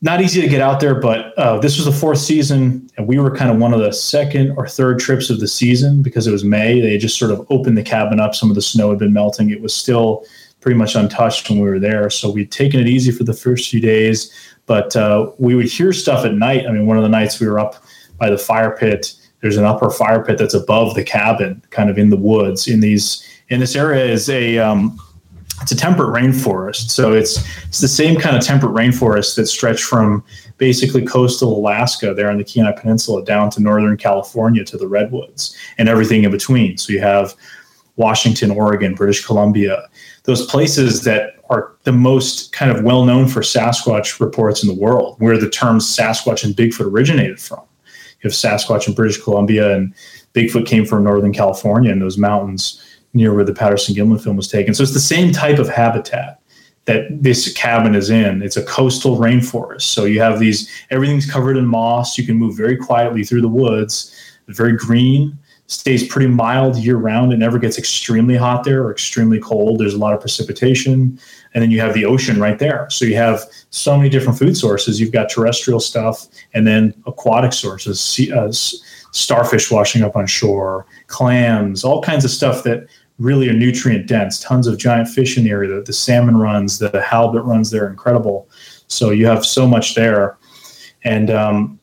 not easy to get out there, but uh, this was the fourth season, and we were kind of one of the second or third trips of the season, because it was May. They just sort of opened the cabin up. Some of the snow had been melting. It was still pretty much untouched when we were there. So we'd taken it easy for the first few days, but uh, we would hear stuff at night. I mean, one of the nights we were up by the fire pit. There's an upper fire pit that's above the cabin, kind of in the woods. In these, in this area is a... Um, It's a temperate rainforest. So it's it's the same kind of temperate rainforest that stretched from basically coastal Alaska there on the Kenai Peninsula down to Northern California to the Redwoods and everything in between. So you have Washington, Oregon, British Columbia, those places that are the most kind of well-known for Sasquatch reports in the world, where the terms Sasquatch and Bigfoot originated from. You have Sasquatch in British Columbia, and Bigfoot came from Northern California and those mountains near where the Patterson-Gimlin film was taken. So it's the same type of habitat that this cabin is in. It's a coastal rainforest. So you have these, everything's covered in moss. You can move very quietly through the woods. Very green, stays pretty mild year round. It never gets extremely hot there or extremely cold. There's a lot of precipitation. And then you have the ocean right there. So you have so many different food sources. You've got terrestrial stuff and then aquatic sources, sea, uh, starfish washing up on shore, clams, all kinds of stuff that really are nutrient dense, tons of giant fish in the area. The, the salmon runs, the halibut runs, they're incredible. So you have so much there. And um,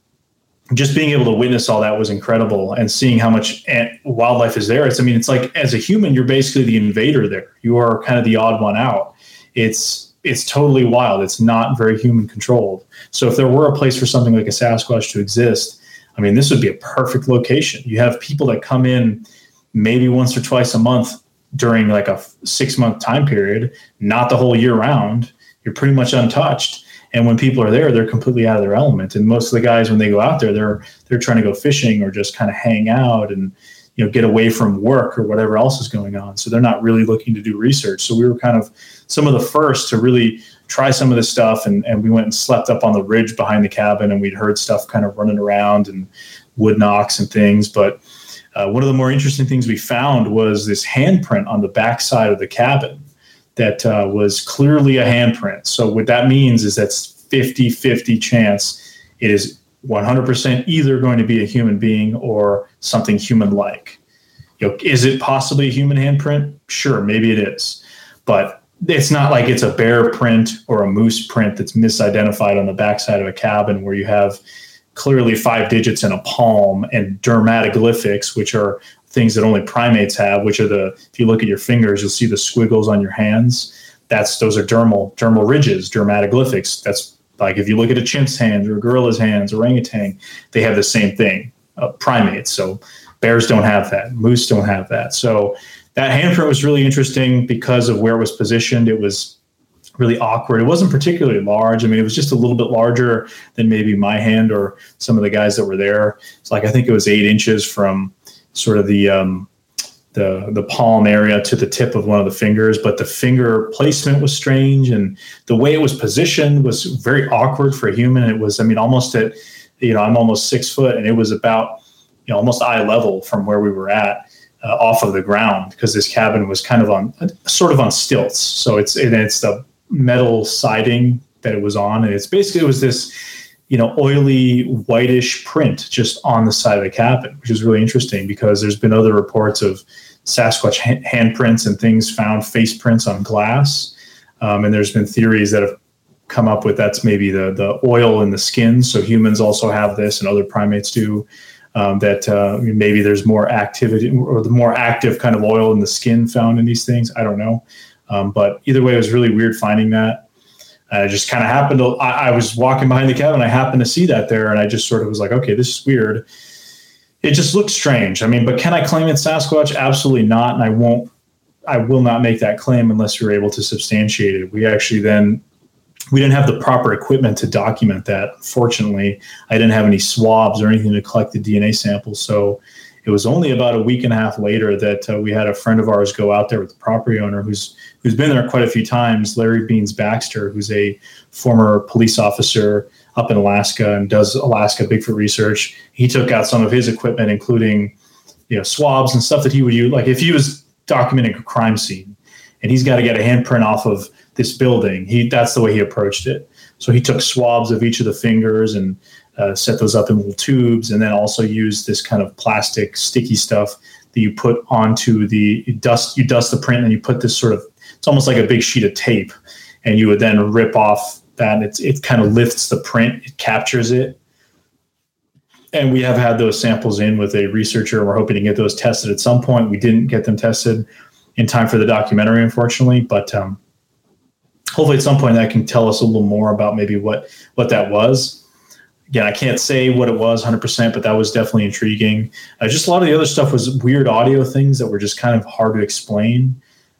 just being able to witness all that was incredible, and seeing how much wildlife is there. It's, I mean, it's like, as a human, you're basically the invader there. You are kind of the odd one out. It's, it's totally wild. It's not very human controlled. So if there were a place for something like a Sasquatch to exist, I mean, this would be a perfect location. You have people that come in maybe once or twice a month during like a six month time period, not the whole year round. You're pretty much untouched. And when people are there, they're completely out of their element. And most of the guys, when they go out there, they're, they're trying to go fishing or just kind of hang out and, you know, get away from work or whatever else is going on. So they're not really looking to do research. So we were kind of some of the first to really try some of this stuff. And, and we went and slept up on the ridge behind the cabin, and we'd heard stuff kind of running around and wood knocks and things. But Uh, one of the more interesting things we found was this handprint on the backside of the cabin that uh, was clearly a handprint. So what that means is that's fifty-fifty chance. It is one hundred percent either going to be a human being or something human-like. You know, is it possibly a human handprint? Sure, maybe it is. But it's not like it's a bear print or a moose print that's misidentified on the backside of a cabin, where you have clearly five digits in a palm and dermatoglyphics, which are things that only primates have, which are the, if you look at your fingers, you'll see the squiggles on your hands. That's, those are dermal, dermal ridges, dermatoglyphics. That's like, if you look at a chimp's hands or a gorilla's hands, orangutan, they have the same thing, uh, primates. So bears don't have that. Moose don't have that. So that handprint was really interesting because of where it was positioned. It was really awkward. It wasn't particularly large. I mean, it was just a little bit larger than maybe my hand or some of the guys that were there. It's like, I think it was eight inches from sort of the, um, the, the palm area to the tip of one of the fingers, but the finger placement was strange. And the way it was positioned was very awkward for a human. It was, I mean, almost at, you know, I'm almost six foot and it was about, you know, almost eye level from where we were at, uh, off of the ground, because this cabin was kind of on sort of on stilts. So it's, and it's the metal siding that it was on. And it's basically, it was this, you know, oily whitish print just on the side of the cabin, which is really interesting because there's been other reports of Sasquatch ha- handprints and things found, face prints on glass. Um, and there's been theories that have come up with that's maybe the the oil in the skin. So humans also have this and other primates do, um, that uh, maybe there's more activity or the more active kind of oil in the skin found in these things. I don't know. Um, but either way, it was really weird finding that. And I just kind of happened to, I, I was walking behind the cabin. I happened to see that there. And I just sort of was like, okay, this is weird. It just looks strange. I mean, but can I claim it's Sasquatch? Absolutely not. And I won't, I will not make that claim unless you're able to substantiate it. We actually then, we didn't have the proper equipment to document that. Unfortunately, I didn't have any swabs or anything to collect the D N A samples. So it was only about a week and a half later that uh, we had a friend of ours go out there with the property owner who's who's been there quite a few times, Larry Beans Baxter, who's a former police officer up in Alaska and does Alaska Bigfoot research. He took out some of his equipment, including, you know, swabs and stuff that he would use, like if he was documenting a crime scene and he's got to get a handprint off of this building. He that's the way he approached it. So he took swabs of each of the fingers and Uh, set those up in little tubes, and then also use this kind of plastic sticky stuff that you put onto the you dust. You dust the print, and you put this sort of, it's almost like a big sheet of tape, and you would then rip off that. It's it kind of lifts the print, it captures it, and we have had those samples in with a researcher, and we're hoping to get those tested at some point. We didn't get them tested in time for the documentary, unfortunately, but um, hopefully at some point that can tell us a little more about maybe what what that was. Again, I can't say what it was one hundred percent, but that was definitely intriguing. Uh, just a lot of the other stuff was weird audio things that were just kind of hard to explain.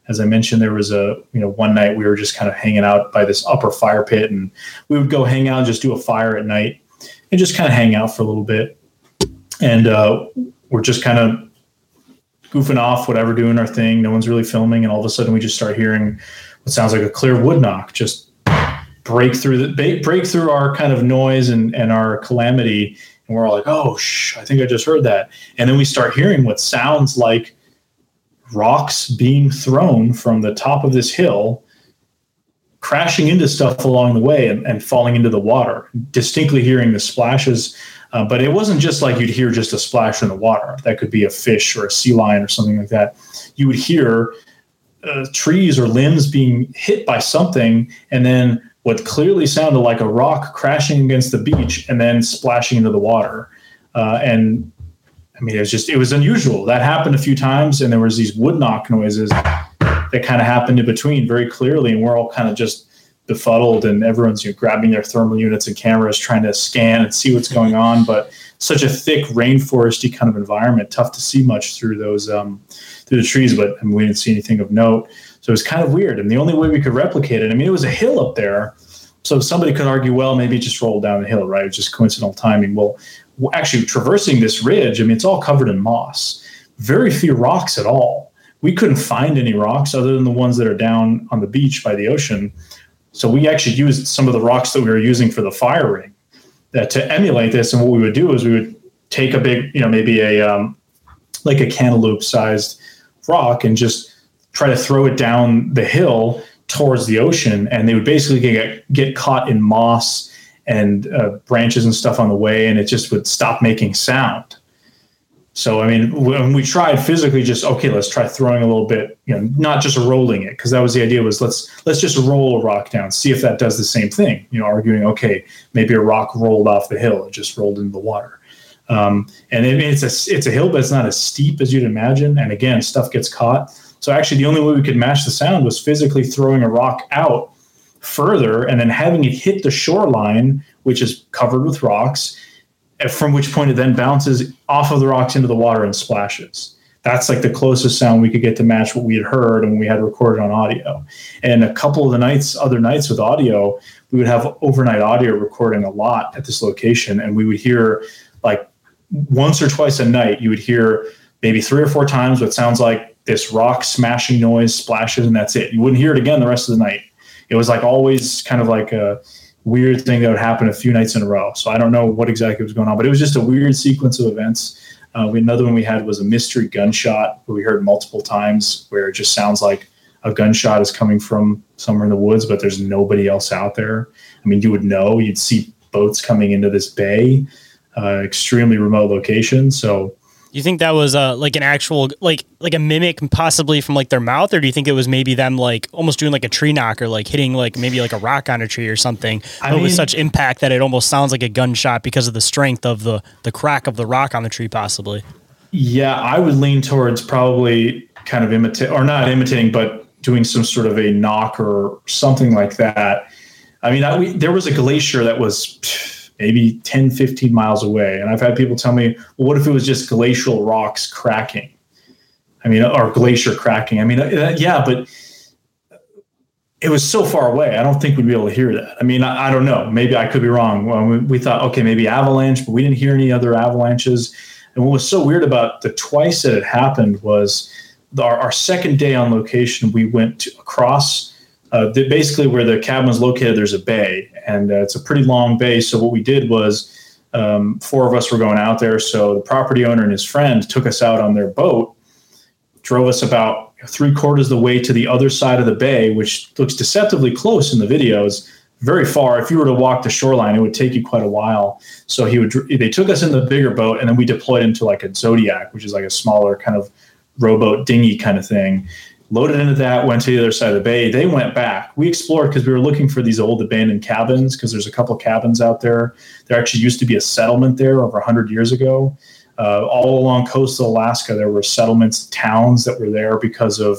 As I mentioned, there was a, you know, one night we were just kind of hanging out by this upper fire pit, and we would go hang out and just do a fire at night and just kind of hang out for a little bit. And uh, we're just kind of goofing off, whatever, doing our thing. No one's really filming. And all of a sudden we just start hearing what sounds like a clear wood knock, just break through the break through our kind of noise and, and our calamity. And we're all like, oh, shh, I think I just heard that. And then we start hearing what sounds like rocks being thrown from the top of this hill, crashing into stuff along the way and, and falling into the water, distinctly hearing the splashes. Uh, but it wasn't just like you'd hear just a splash in the water. That could be a fish or a sea lion or something like that. You would hear uh, trees or limbs being hit by something, and then what clearly sounded like a rock crashing against the beach and then splashing into the water. Uh, and I mean, it was just, it was unusual. That happened a few times, and there was these wood knock noises that kind of happened in between very clearly. And we're all kind of just befuddled, and everyone's, you know, grabbing their thermal units and cameras, trying to scan and see what's going on. But such a thick rainforesty kind of environment, tough to see much through those, um, through the trees, but I mean, we didn't see anything of note. So it was kind of weird. And the only way we could replicate it, I mean, it was a hill up there. So somebody could argue, well, maybe it just rolled down the hill, right? It's just coincidental timing. Well, actually traversing this ridge, I mean, it's all covered in moss. Very few rocks at all. We couldn't find any rocks other than the ones that are down on the beach by the ocean. So we actually used some of the rocks that we were using for the fire ring that to emulate this. And what we would do is we would take a big, you know, maybe a um, like a cantaloupe sized rock and just try to throw it down the hill towards the ocean, and they would basically get get caught in moss and uh, branches and stuff on the way, and it just would stop making sound. So, I mean, when we tried physically just, okay, let's try throwing a little bit, you know, not just rolling it, because that was the idea, was let's let's just roll a rock down, see if that does the same thing, you know, arguing, okay, maybe a rock rolled off the hill and just rolled into the water. Um, and it, it's a, it's a hill, but it's not as steep as you'd imagine, and again, stuff gets caught. So actually the only way we could match the sound was physically throwing a rock out further and then having it hit the shoreline, which is covered with rocks, from which point it then bounces off of the rocks into the water and splashes. that's like the closest sound we could get to match what we had heard and we had recorded on audio. And a couple of the nights, other nights with audio, we would have overnight audio recording a lot at this location. And we would hear like once or twice a night, you would hear maybe three or four times what sounds like this rock smashing noise, splashes, and that's it. You wouldn't hear it again the rest of the night. It was like always kind of like a weird thing that would happen a few nights in a row. So I don't know what exactly was going on, but it was just a weird sequence of events. Uh, we, another one we had was a mystery gunshot where we heard multiple times, where it just sounds like a gunshot is coming from somewhere in the woods, but there's nobody else out there. I mean, you would know. You'd see boats coming into this bay, uh, extremely remote location. So you think that was uh, like an actual, like like a mimic possibly from like their mouth? Or do you think it was maybe them like almost doing like a tree knock or like hitting like maybe like a rock on a tree or something? I mean, with such impact that it almost sounds like a gunshot because of the strength of the, the crack of the rock on the tree possibly. Yeah, I would lean towards probably kind of imitate or not imitating, but doing some sort of a knock or something like that. I mean, I, we, there was a glacier that was maybe ten, fifteen miles away. And I've had people tell me, well, what if it was just glacial rocks cracking? I mean, or glacier cracking. I mean, yeah, but it was so far away. I don't think we'd be able to hear that. I mean, I, I don't know. Maybe I could be wrong. Well, we, we thought, okay, maybe avalanche, but we didn't hear any other avalanches. And what was so weird about the twice that it happened was the, our, our second day on location, we went to, across Uh, basically where the cabin was located, there's a bay, and uh, it's a pretty long bay. So what we did was um, four of us were going out there. So the property owner and his friend took us out on their boat, drove us about three quarters of the way to the other side of the bay, which looks deceptively close in the videos, very far. If you were to walk the shoreline, it would take you quite a while. So he would. They took us in the bigger boat, and then we deployed into like a Zodiac, which is like a smaller kind of rowboat dinghy kind of thing. Loaded into that, went to the other side of the bay. They went back. We explored because we were looking for these old abandoned cabins, because there's a couple cabins out there. There actually used to be a settlement there over one hundred years ago. Uh, all along coastal Alaska, there were settlements, towns that were there because of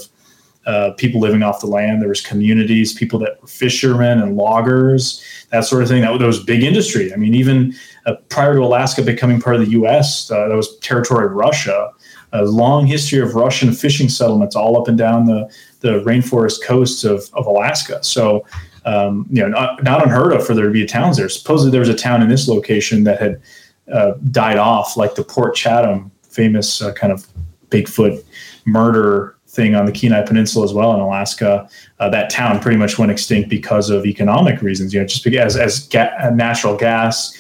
uh, people living off the land. There was communities, people that were fishermen and loggers, that sort of thing. That, that was big industry. I mean, even uh, prior to Alaska becoming part of the U S, uh, that was territory of Russia. A long history of Russian fishing settlements all up and down the, the rainforest coasts of, of Alaska. So, um, you know, not, not unheard of for there to be towns there. Supposedly there was a town in this location that had uh, died off, like the Port Chatham, famous uh, kind of Bigfoot murder thing on the Kenai Peninsula as well in Alaska. Uh, that town pretty much went extinct because of economic reasons, you know, just because as, as ga- natural gas,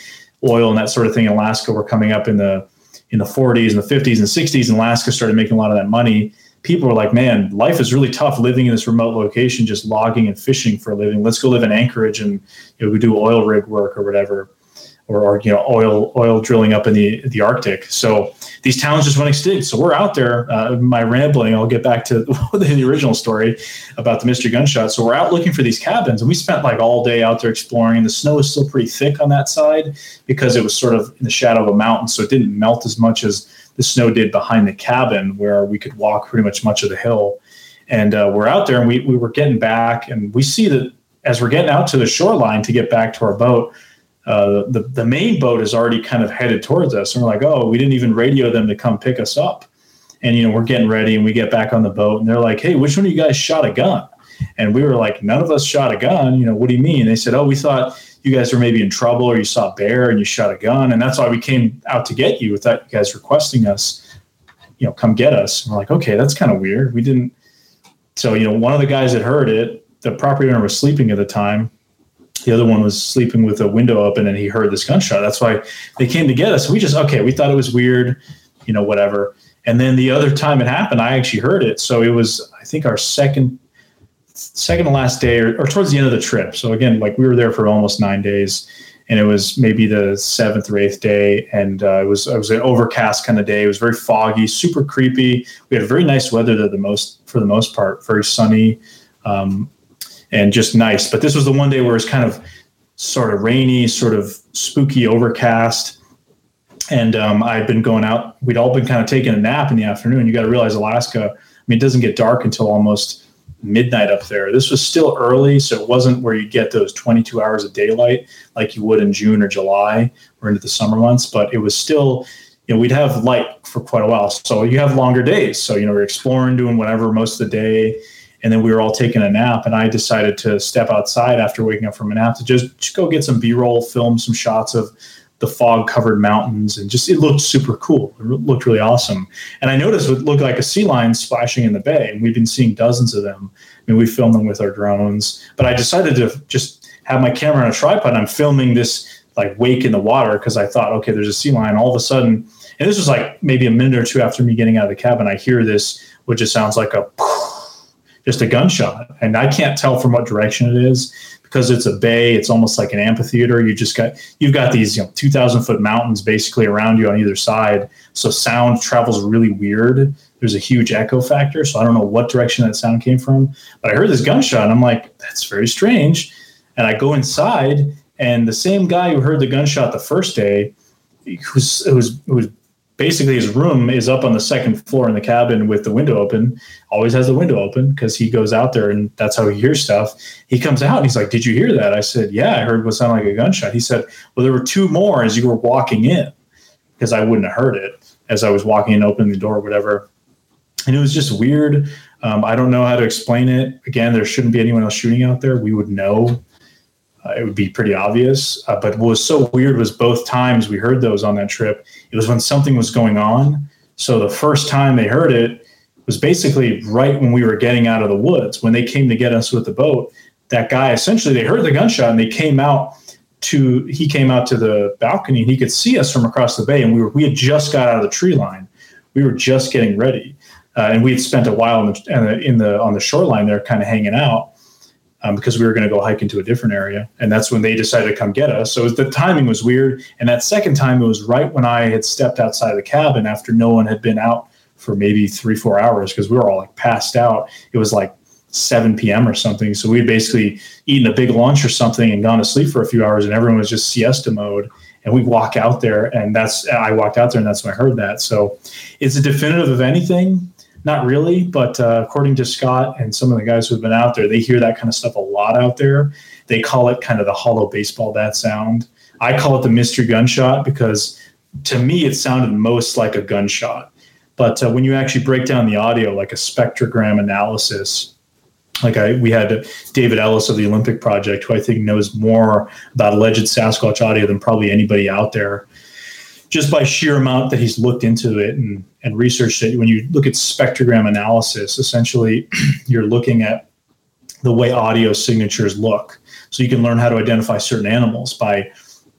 oil, and that sort of thing in Alaska were coming up in the in the forties and the fifties and sixties, and Alaska started making a lot of that money. People were like, man, life is really tough living in this remote location, just logging and fishing for a living. Let's go live in Anchorage and, you know, we do oil rig work or whatever, or, or you know, oil oil drilling up in the, the Arctic. So these towns just went extinct. So we're out there, uh, my rambling, I'll get back to the original story about the mystery gunshot. So we're out looking for these cabins, and we spent like all day out there exploring. The snow is still pretty thick on that side because it was sort of in the shadow of a mountain. So it didn't melt as much as the snow did behind the cabin, where we could walk pretty much much of the hill. And uh, we're out there, and we, we were getting back, and we see that as we're getting out to the shoreline to get back to our boat, Uh, the, the main boat is already kind of headed towards us. And we're like, oh, we didn't even radio them to come pick us up. And, you know, we're getting ready, and we get back on the boat, and they're like, hey, which one of you guys shot a gun? And we were like, none of us shot a gun. You know, what do you mean? And they said, oh, we thought you guys were maybe in trouble, or you saw a bear and you shot a gun. And that's why we came out to get you, without you guys requesting us, you know, come get us. And we're like, okay, that's kind of weird. We didn't. So, you know, one of the guys that heard it, the property owner was sleeping at the time. The other one was sleeping with a window open, and he heard this gunshot. That's why they came to get us. We just, okay, we thought it was weird, you know, whatever. And then the other time it happened, I actually heard it. So it was, I think, our second, second to last day, or, or towards the end of the trip. So again, like we were there for almost nine days, and it was maybe the seventh or eighth day. And uh, it was, it was an overcast kind of day. It was very foggy, super creepy. We had very nice weather there the most, for the most part, very sunny. Um, And just nice. But this was the one day where it's kind of sort of rainy, sort of spooky, overcast. And um, I'd been going out. We'd all been kind of taking a nap in the afternoon. You got to realize Alaska, I mean, it doesn't get dark until almost midnight up there. This was still early, so it wasn't where you get those twenty-two hours of daylight like you would in June or July or into the summer months. But it was still, you know, we'd have light for quite a while. So you have longer days. So, you know, we're exploring, doing whatever most of the day. And then we were all taking a nap. And I decided to step outside after waking up from a nap to just, just go get some B-roll, film some shots of the fog-covered mountains. And just, it looked super cool. It looked really awesome. And I noticed what looked like a sea lion splashing in the bay. And we've been seeing dozens of them. I mean, we filmed them with our drones. But I decided to just have my camera on a tripod. And I'm filming this, like, wake in the water because I thought, okay, there's a sea lion. All of a sudden, and this was like maybe a minute or two after me getting out of the cabin, I hear this, which just sounds like a, just a gunshot. And I can't tell from what direction it is because it's a bay. It's almost like an amphitheater. You just got, you've got these, you know, two thousand foot mountains basically around you on either side. So sound travels really weird. There's a huge echo factor. So I don't know what direction that sound came from, but I heard this gunshot and I'm like, that's very strange. And I go inside, and the same guy who heard the gunshot the first day, who's, who's, who's basically, his room is up on the second floor in the cabin with the window open, always has the window open because he goes out there and that's how he hears stuff. He comes out and he's like, did you hear that? I said, yeah, I heard what sounded like a gunshot. He said, well, there were two more as you were walking in, because I wouldn't have heard it as I was walking in, opening the door or whatever. And it was just weird. Um, I don't know how to explain it. Again, there shouldn't be anyone else shooting out there. We would know. It would be pretty obvious, uh, but what was so weird was both times we heard those on that trip, it was when something was going on. So the first time they heard it was basically right when we were getting out of the woods. When they came to get us with the boat, that guy, essentially, they heard the gunshot and they came out to, he came out to the balcony and he could see us from across the bay. And we were, we had just got out of the tree line. We were just getting ready. Uh, and we had spent a while in the, in the, on the shoreline there kind of hanging out. Um, because we were going to go hike into a different area. And that's when they decided to come get us. So it was, the timing was weird. And that second time, it was right when I had stepped outside the cabin after no one had been out for maybe three, four hours because we were all like passed out. It was like seven p.m. or something. So we had basically eaten a big lunch or something and gone to sleep for a few hours and everyone was just siesta mode. And we walk out there and that's, I walked out there and that's when I heard that. So it's a definitive of anything. Not really, but uh, according to Scott and some of the guys who've been out there, they hear that kind of stuff a lot out there. They call it kind of the hollow baseball bat sound. I call it the mystery gunshot because to me it sounded most like a gunshot. But uh, when you actually break down the audio, like a spectrogram analysis, like I, we had David Ellis of the Olympic Project, who I think knows more about alleged Sasquatch audio than probably anybody out there, just by sheer amount that he's looked into it and, and researched it. When you look at spectrogram analysis, essentially you're looking at the way audio signatures look. So you can learn how to identify certain animals by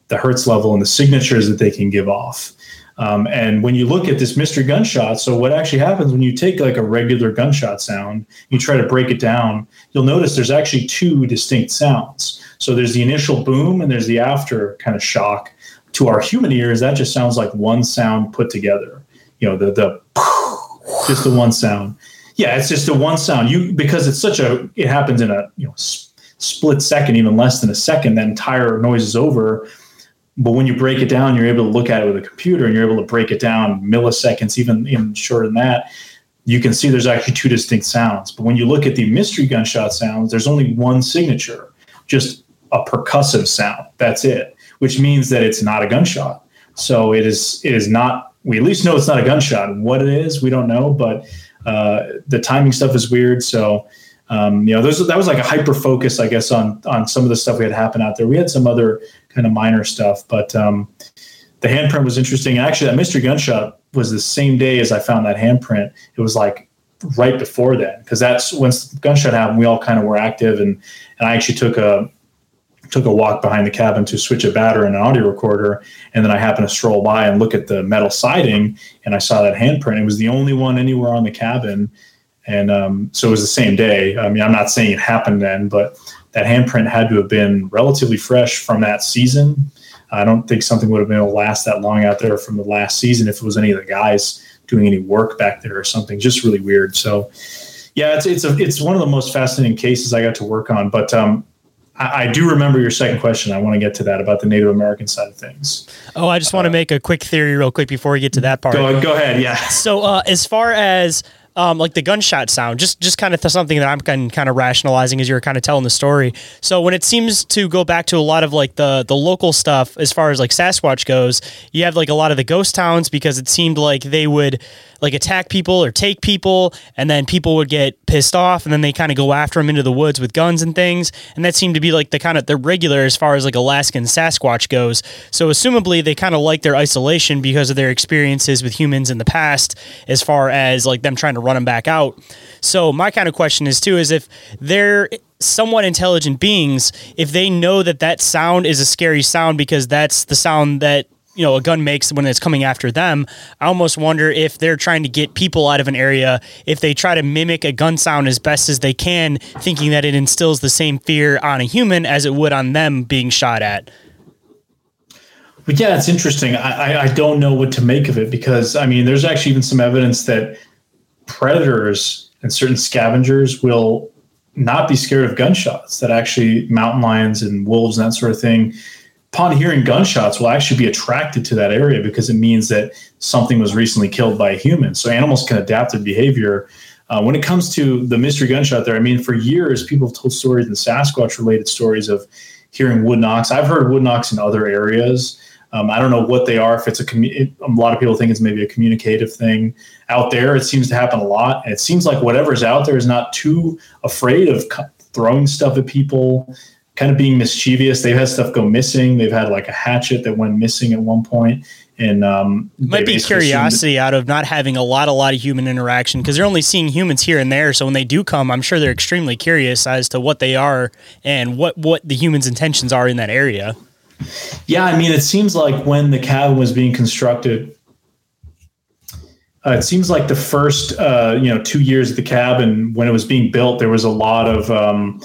the hertz level and the signatures that they can give off. Um, and when you look at this mystery gunshot, so what actually happens when you take like a regular gunshot sound, you try to break it down, you'll notice there's actually two distinct sounds. So there's the initial boom and there's the after kind of shock. To our human ears, that just sounds like one sound put together. You know, the the just the one sound. Yeah, it's just the one sound. You because it's such a it happens in a you know sp- split second, even less than a second. That entire noise is over. But when you break it down, you're able to look at it with a computer, and you're able to break it down milliseconds, even even shorter than that. You can see there's actually two distinct sounds. But when you look at the mystery gunshot sounds, there's only one signature, just a percussive sound. That's it. Which means that it's not a gunshot. So it is it is not, we at least know it's not a gunshot. What it is, we don't know, but uh, the timing stuff is weird. So, um, you know, those, that was like a hyper-focus, I guess, on on some of the stuff we had happen out there. We had some other kind of minor stuff, but um, the handprint was interesting. Actually, that mystery gunshot was the same day as I found that handprint. It was like right before that, because that's, once the gunshot happened, we all kind of were active, and and I actually took a, took a walk behind the cabin to switch a battery and an audio recorder. And then I happened to stroll by and look at the metal siding and I saw that handprint. It was the only one anywhere on the cabin. And um, so it was the same day. I mean, I'm not saying it happened then, but that handprint had to have been relatively fresh from that season. I don't think something would have been able to last that long out there from the last season if it was any of the guys doing any work back there or something, just really weird. So yeah, it's, it's, a, it's one of the most fascinating cases I got to work on, but um, I do remember your second question. I want to get to that about the Native American side of things. Oh, I just want to make a quick theory real quick before we get to that part. Go, go ahead. Yeah. So uh, as far as um, like the gunshot sound, just just kind of th- something that I'm kind kind of rationalizing as you're kind of telling the story. So when it seems to go back to a lot of like the the local stuff as far as like Sasquatch goes, you have like a lot of the ghost towns, because it seemed like they would like attack people or take people, and then people would get pissed off, and then they kind of go after them into the woods with guns and things. And that seemed to be like the kind of the regular as far as like Alaskan Sasquatch goes. So assumably they kind of like their isolation because of their experiences with humans in the past, as far as like them trying to run them back out. So my kind of question is too, is if they're somewhat intelligent beings, if they know that that sound is a scary sound because that's the sound that, you know, a gun makes when it's coming after them, I almost wonder if they're trying to get people out of an area, if they try to mimic a gun sound as best as they can, thinking that it instills the same fear on a human as it would on them being shot at. But yeah, it's interesting. I, I, I don't know what to make of it, because I mean, there's actually even some evidence that predators and certain scavengers will not be scared of gunshots, that actually mountain lions and wolves and that sort of thing, upon hearing gunshots, will actually be attracted to that area because it means that something was recently killed by a human. So animals can adapt their behavior. Uh, when it comes to the mystery gunshot there, I mean, for years, people have told stories and Sasquatch-related stories of hearing wood knocks. I've heard wood knocks in other areas. Um, I don't know what they are. If it's a, commu- a lot of people think it's maybe a communicative thing out there. It seems to happen a lot. And it seems like whatever's out there is not too afraid of co- throwing stuff at people, kind of being mischievous. They've had stuff go missing. They've had like a hatchet that went missing at one point. And um, it might be curiosity that- out of not having a lot, a lot of human interaction, because they're only seeing humans here and there. So when they do come, I'm sure they're extremely curious as to what they are and what, what the humans' intentions are in that area. Yeah. I mean, it seems like when the cabin was being constructed, uh, it seems like the first, uh, you know, two years of the cabin when it was being built, there was a lot of, um,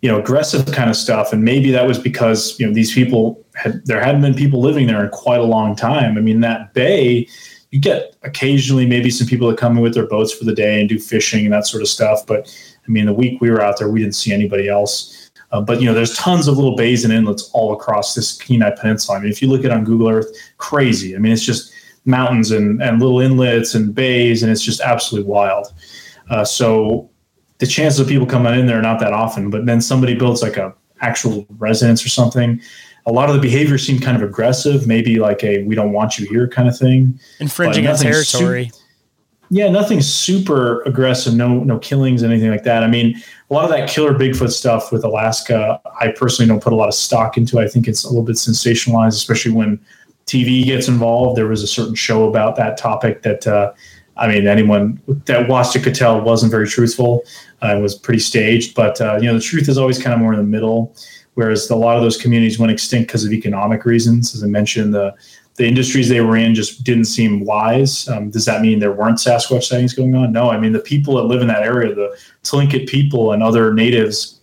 you know, aggressive kind of stuff. And maybe that was because, you know, these people had, there hadn't been people living there in quite a long time. I mean, that bay, you get occasionally maybe some people that come in with their boats for the day and do fishing and that sort of stuff. But I mean, the week we were out there, we didn't see anybody else. Uh, but, you know, there's tons of little bays and inlets all across this Kenai Peninsula. I mean, if you look at it on Google Earth, crazy. I mean, it's just mountains and, and little inlets and bays, and it's just absolutely wild. Uh, so, the chances of people coming in there are not that often, but then somebody builds like a actual residence or something. A lot of the behavior seemed kind of aggressive, maybe like a, we don't want you here kind of thing. Infringing on territory. Su- yeah. Nothing super aggressive. No, no killings, anything like that. I mean, a lot of that killer Bigfoot stuff with Alaska, I personally don't put a lot of stock into. I think it's a little bit sensationalized, especially when T V gets involved. There was a certain show about that topic that, uh, I mean, anyone that watched it could tell it wasn't very truthful. Uh, it was pretty staged. But, uh, you know, the truth is always kind of more in the middle, whereas a lot of those communities went extinct because of economic reasons. As I mentioned, the the industries they were in just didn't seem wise. Um, does that mean there weren't Sasquatch sightings going on? No. I mean, the people that live in that area, the Tlingit people and other natives,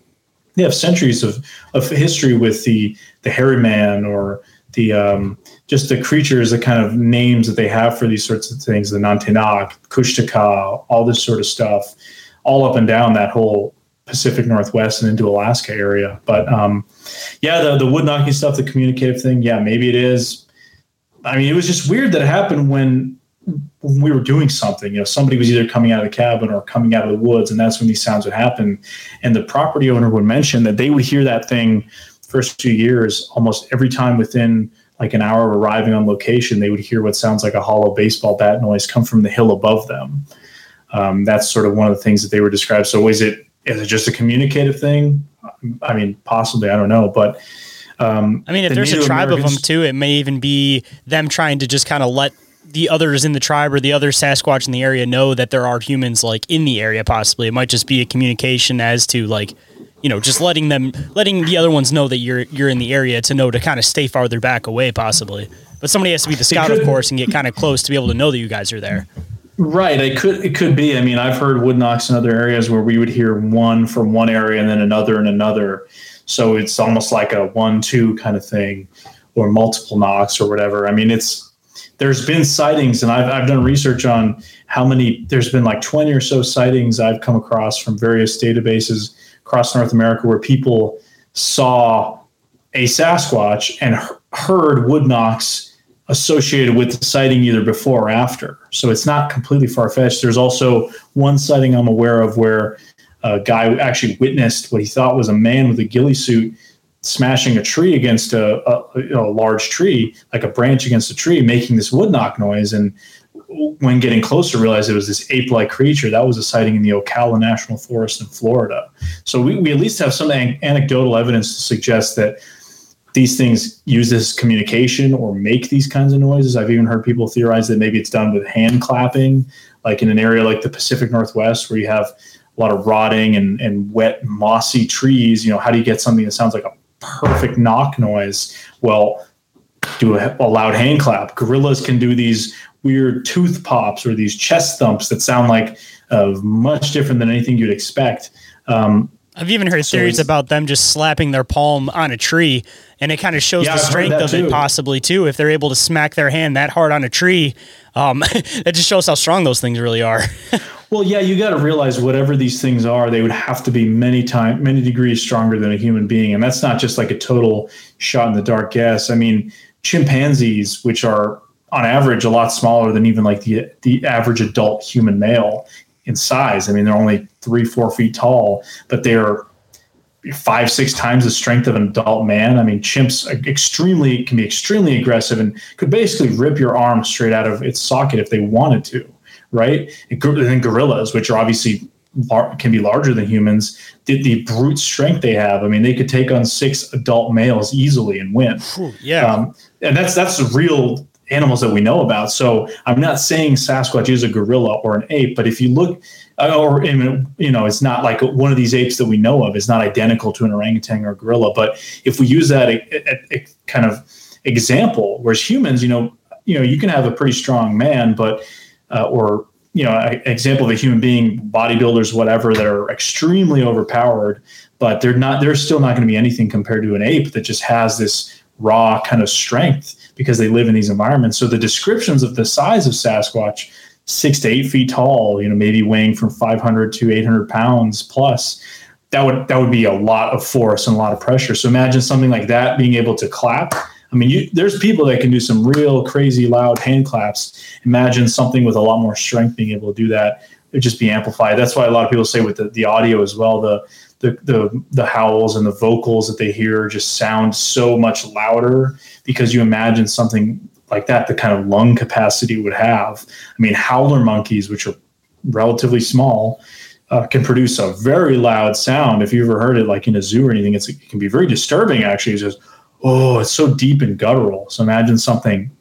they have centuries of, of history with the, the hairy man or the um, just the creatures, the kind of names that they have for these sorts of things, the Nantinak, Kushtaka, all this sort of stuff, all up and down that whole Pacific Northwest and into Alaska area. But um, yeah, the, the wood knocking stuff, the communicative thing, yeah, maybe it is. I mean, it was just weird that it happened when, when we were doing something. You know, somebody was either coming out of the cabin or coming out of the woods, and that's when these sounds would happen. And the property owner would mention that they would hear that thing first two years, almost every time within like an hour of arriving on location, they would hear what sounds like a hollow baseball bat noise come from the hill above them. Um, that's sort of one of the things that they were described. So is it, is it just a communicative thing? I mean, possibly, I don't know, but um, I mean, if the there's Native a tribe Americans- of them too, it may even be them trying to just kind of let the others in the tribe or the other Sasquatch in the area know that there are humans like in the area. Possibly it might just be a communication as to like, you know, just letting them, letting the other ones know that you're you're in the area to know to kind of stay farther back away, possibly. But somebody has to be the scout, could, of course, and get kind of close to be able to know that you guys are there. Right. It could it could be. I mean, I've heard wood knocks in other areas where we would hear one from one area and then another and another. So it's almost like a one, two kind of thing, or multiple knocks or whatever. I mean, it's, there's been sightings, and I've I've done research on how many, there's been like twenty or so sightings I've come across from various databases across North America where people saw a Sasquatch and heard wood knocks associated with the sighting either before or after. So it's not completely far-fetched. There's also one sighting I'm aware of where a guy actually witnessed what he thought was a man with a ghillie suit smashing a tree against a, a, you know, a large tree, like a branch against a tree, making this wood knock noise. And when getting closer, realized it was this ape-like creature. That was a sighting in the Ocala National Forest in Florida. So we, we at least have some an- anecdotal evidence to suggest that these things use this communication or make these kinds of noises. I've even heard people theorize that maybe it's done with hand clapping, like in an area like the Pacific Northwest where you have a lot of rotting and, and wet, mossy trees. You know, how do you get something that sounds like a perfect knock noise? Well, do a, a loud hand clap. Gorillas can do these weird tooth pops or these chest thumps that sound like uh, much different than anything you'd expect. Um, I've even heard so theories about them just slapping their palm on a tree, and it kind of shows yeah, the I've strength of too. it possibly too. If they're able to smack their hand that hard on a tree, um, that just shows how strong those things really are. Well, yeah, you got to realize whatever these things are, they would have to be many times, many degrees stronger than a human being. And that's not just like a total shot in the dark guess. I mean, chimpanzees, which are on average a lot smaller than even like the, the average adult human male, in size. I mean, they're only three, four feet tall, but they're five, six times the strength of an adult man. I mean, chimps are extremely can be extremely aggressive and could basically rip your arm straight out of its socket if they wanted to, right? And then gorillas, which are obviously lar- can be larger than humans, the, the brute strength they have. I mean, they could take on six adult males easily and win. Yeah, um, and that's that's real. Animals that we know about. So I'm not saying Sasquatch is a gorilla or an ape, but if you look, or you know, it's not like one of these apes that we know of is not identical to an orangutan or a gorilla. But if we use that a, a, a kind of example, whereas humans, you know, you know, you can have a pretty strong man, but uh, or you know, an example of a human being, bodybuilders, whatever, that are extremely overpowered, but they're not. They're still not going to be anything compared to an ape that just has this raw kind of strength because they live in these environments. So the descriptions of the size of Sasquatch, six to eight feet tall, you know, maybe weighing from five hundred to eight hundred pounds plus, that would, that would be a lot of force and a lot of pressure. So imagine something like that being able to clap. I mean, you, there's people that can do some real crazy loud hand claps. Imagine something with a lot more strength being able to do that. It'd just be amplified. That's why a lot of people say with the, the audio as well, the, the, the, the howls and the vocals that they hear just sound so much louder because you imagine something like that, the kind of lung capacity would have. I mean, howler monkeys, which are relatively small, uh, can produce a very loud sound. If you've ever heard it like in a zoo or anything, it's, it can be very disturbing actually. It's just, oh, it's so deep and guttural. So imagine something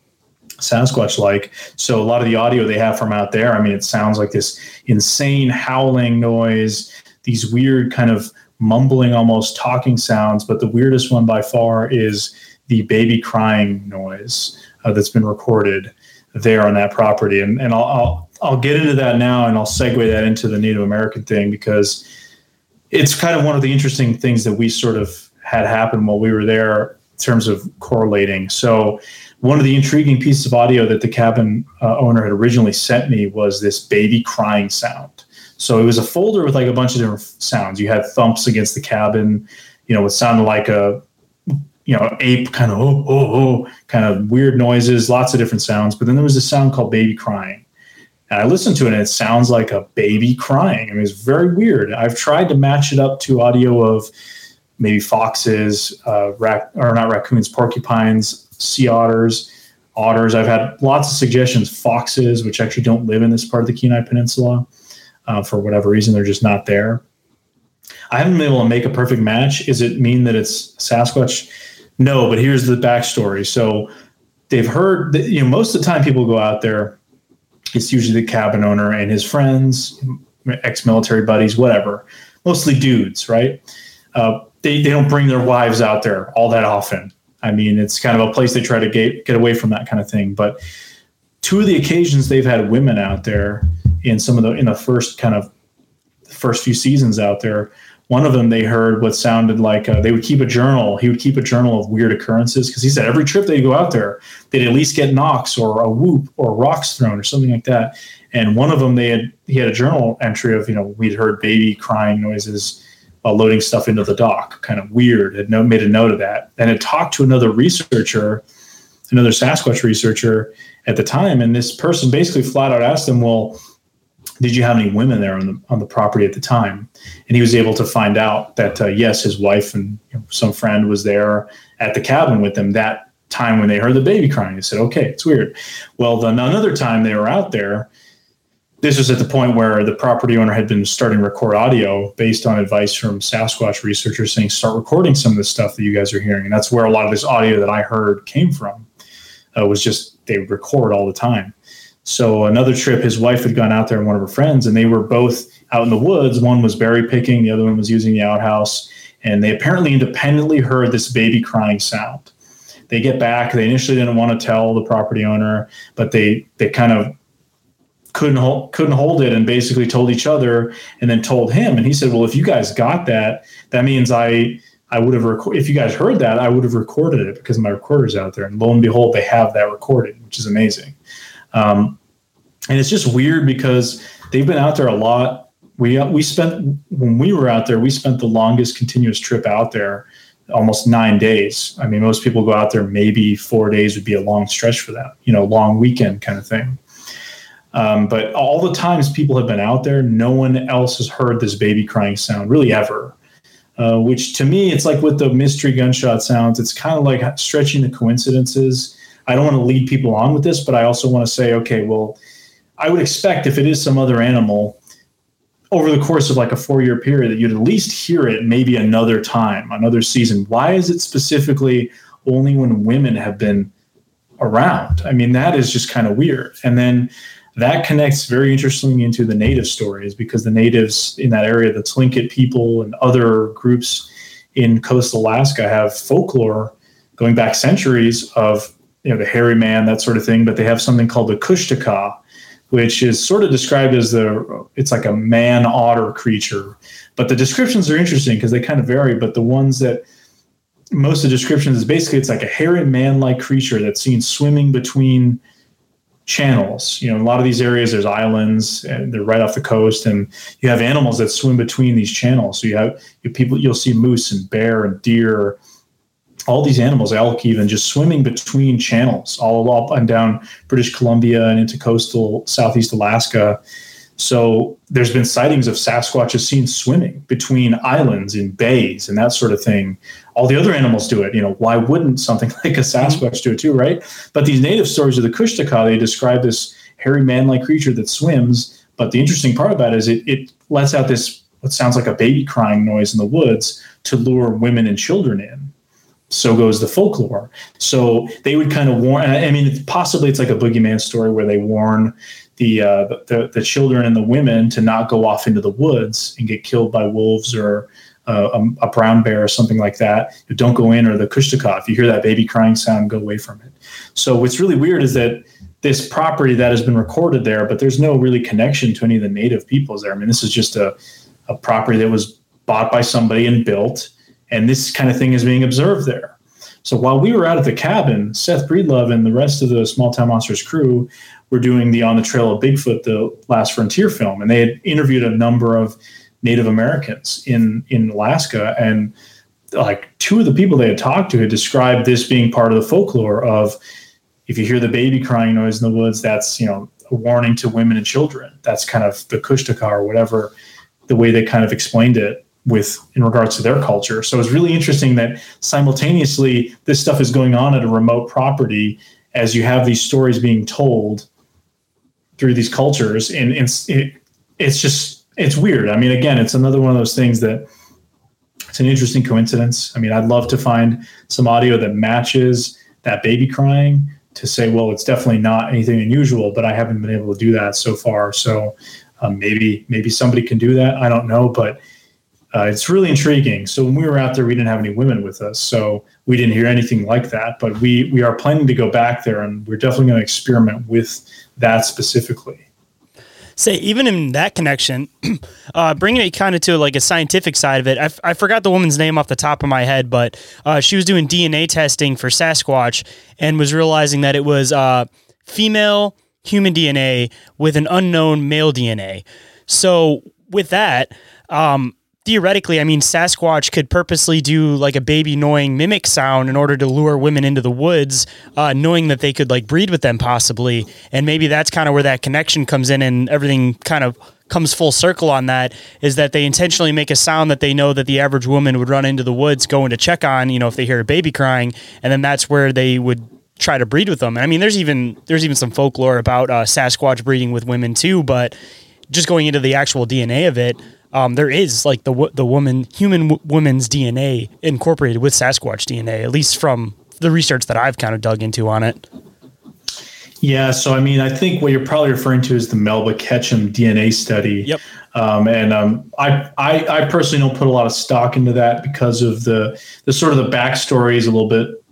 Sasquatch-like. So a lot of the audio they have from out there, I mean, it sounds like this insane howling noise, these weird kind of mumbling, almost talking sounds. But the weirdest one by far is the baby crying noise uh, that's been recorded there on that property. And and I'll, I'll I'll get into that now, and I'll segue that into the Native American thing because it's kind of one of the interesting things that we sort of had happen while we were there in terms of correlating. So one of the intriguing pieces of audio that the cabin uh, owner had originally sent me was this baby crying sound. So it was a folder with like a bunch of different sounds. You had thumps against the cabin, you know, what sounded like a, you know, ape kind of, oh, oh, oh, kind of weird noises, lots of different sounds. But then there was a sound called baby crying. And I listened to it and it sounds like a baby crying. I mean, it's very weird. I've tried to match it up to audio of maybe foxes, uh, rac- or not raccoons, porcupines, sea otters, otters. I've had lots of suggestions, foxes, which actually don't live in this part of the Kenai Peninsula. Uh, for whatever reason, they're just not there. I haven't been able to make a perfect match. Does it mean that it's Sasquatch? No, but here's the backstory. So they've heard that, you know, most of the time people go out there, it's usually the cabin owner and his friends, ex-military buddies, whatever, mostly dudes, right? Uh, they, they don't bring their wives out there all that often. I mean, it's kind of a place they try to get, get away from that kind of thing. But two of the occasions they've had women out there in some of the, in the first kind of first few seasons out there, one of them, they heard what sounded like uh, they would keep a journal. He would keep a journal of weird occurrences. Cause he said every trip they go out there, they'd at least get knocks or a whoop or rocks thrown or something like that. And one of them, they had, he had a journal entry of, you know, we'd heard baby crying noises while loading stuff into the dock, kind of weird. Had no, made a note of that, and had talked to another researcher another Sasquatch researcher at the time. And this person basically flat out asked him, well, did you have any women there on the on the property at the time? And he was able to find out that, uh, yes, his wife and you know, some friend was there at the cabin with them that time when they heard the baby crying. They said, okay, it's weird. Well, then another time they were out there, this was at the point where the property owner had been starting to record audio based on advice from Sasquatch researchers saying, start recording some of the stuff that you guys are hearing. And that's where a lot of this audio that I heard came from, uh, was just they record all the time. So another trip, his wife had gone out there and one of her friends, and they were both out in the woods. One was berry picking, the other one was using the outhouse, and they apparently independently heard this baby crying sound. They get back. They initially didn't want to tell the property owner, but they they kind of couldn't hold, couldn't hold it and basically told each other and then told him. And he said, well, if you guys got that, that means I I would have reco- if you guys heard that, I would have recorded it because my recorder's out there. And lo and behold, they have that recorded, which is amazing. Um, and it's just weird because they've been out there a lot. We, we spent, when we were out there, we spent the longest continuous trip out there, almost nine days. I mean, most people go out there, maybe four days would be a long stretch for them, you know, long weekend kind of thing. Um, but all the times people have been out there, no one else has heard this baby crying sound really ever, uh, which to me, it's like with the mystery gunshot sounds, it's kind of like stretching the coincidences. I don't want to lead people on with this, but I also want to say, okay, well, I would expect if it is some other animal over the course of like a four-year period that you'd at least hear it maybe another time, another season. Why is it specifically only when women have been around? I mean, that is just kind of weird. And then that connects very interestingly into the native stories because the natives in that area, the Tlingit people and other groups in coastal Alaska have folklore going back centuries of, you know, the hairy man, that sort of thing, but they have something called the Kushtaka, which is sort of described as the, it's like a man otter creature, but the descriptions are interesting because they kind of vary. But the ones that most of the descriptions is basically, it's like a hairy man-like creature that's seen swimming between channels. You know, in a lot of these areas, there's islands and they're right off the coast and you have animals that swim between these channels. So you have you people, you'll see moose and bear and deer, all these animals, elk even, just swimming between channels all up and down British Columbia and into coastal Southeast Alaska. So there's been sightings of Sasquatches seen swimming between islands in bays and that sort of thing. All the other animals do it. You know, why wouldn't something like a Sasquatch do it too, right? But these native stories of the Kushtaka, they describe this hairy man-like creature that swims. But the interesting part about it is it, it lets out this, what sounds like a baby crying noise in the woods to lure women and children in. So goes the folklore. So they would kind of warn, I mean, possibly it's like a boogeyman story where they warn the, uh, the the children and the women to not go off into the woods and get killed by wolves or uh, a, a brown bear or something like that. Don't go in, or the Kushtaka. If you hear that baby crying sound, go away from it. So what's really weird is that this property that has been recorded there, but there's no really connection to any of the native peoples there. I mean, this is just a, a property that was bought by somebody and built. And this kind of thing is being observed there. So while we were out at the cabin, Seth Breedlove and the rest of the Small Town Monsters crew were doing the On the Trail of Bigfoot, the Last Frontier film. And they had interviewed a number of Native Americans in, in Alaska. And like two of the people they had talked to had described this being part of the folklore of, if you hear the baby crying noise in the woods, that's, you know, a warning to women and children. That's kind of the Kushtaka or whatever, the way they kind of explained it with in regards to their culture. So it's really interesting that simultaneously this stuff is going on at a remote property as you have these stories being told through these cultures. And it's, it, it's just, it's weird. I mean, again, it's another one of those things that it's an interesting coincidence. I mean, I'd love to find some audio that matches that baby crying to say, well, it's definitely not anything unusual, but I haven't been able to do that so far. So um, maybe, maybe somebody can do that. I don't know, but Uh, it's really intriguing. So when we were out there, we didn't have any women with us, so we didn't hear anything like that. But we we are planning to go back there, and we're definitely going to experiment with that specifically. Say, even in that connection, uh, bringing it kind of to like a scientific side of it, I, f- I forgot the woman's name off the top of my head, but uh, she was doing D N A testing for Sasquatch and was realizing that it was uh, female human D N A with an unknown male D N A. So with that... Um, theoretically, I mean, Sasquatch could purposely do like a baby gnawing mimic sound in order to lure women into the woods, uh, knowing that they could like breed with them possibly. And maybe that's kind of where that connection comes in, and everything kind of comes full circle on that, is that they intentionally make a sound that they know that the average woman would run into the woods going to check on, you know, if they hear a baby crying, and then that's where they would try to breed with them. And I mean, there's even, there's even some folklore about uh, Sasquatch breeding with women too, but just going into the actual D N A of it, um, there is like the the woman, human w- woman's D N A incorporated with Sasquatch D N A, at least from the research that I've kind of dug into on it. Yeah, so I mean, I think what you're probably referring to is the Melba Ketchum D N A study. Yep. Um, and um, I, I, I personally don't put a lot of stock into that because of the the sort of the backstory is a little bit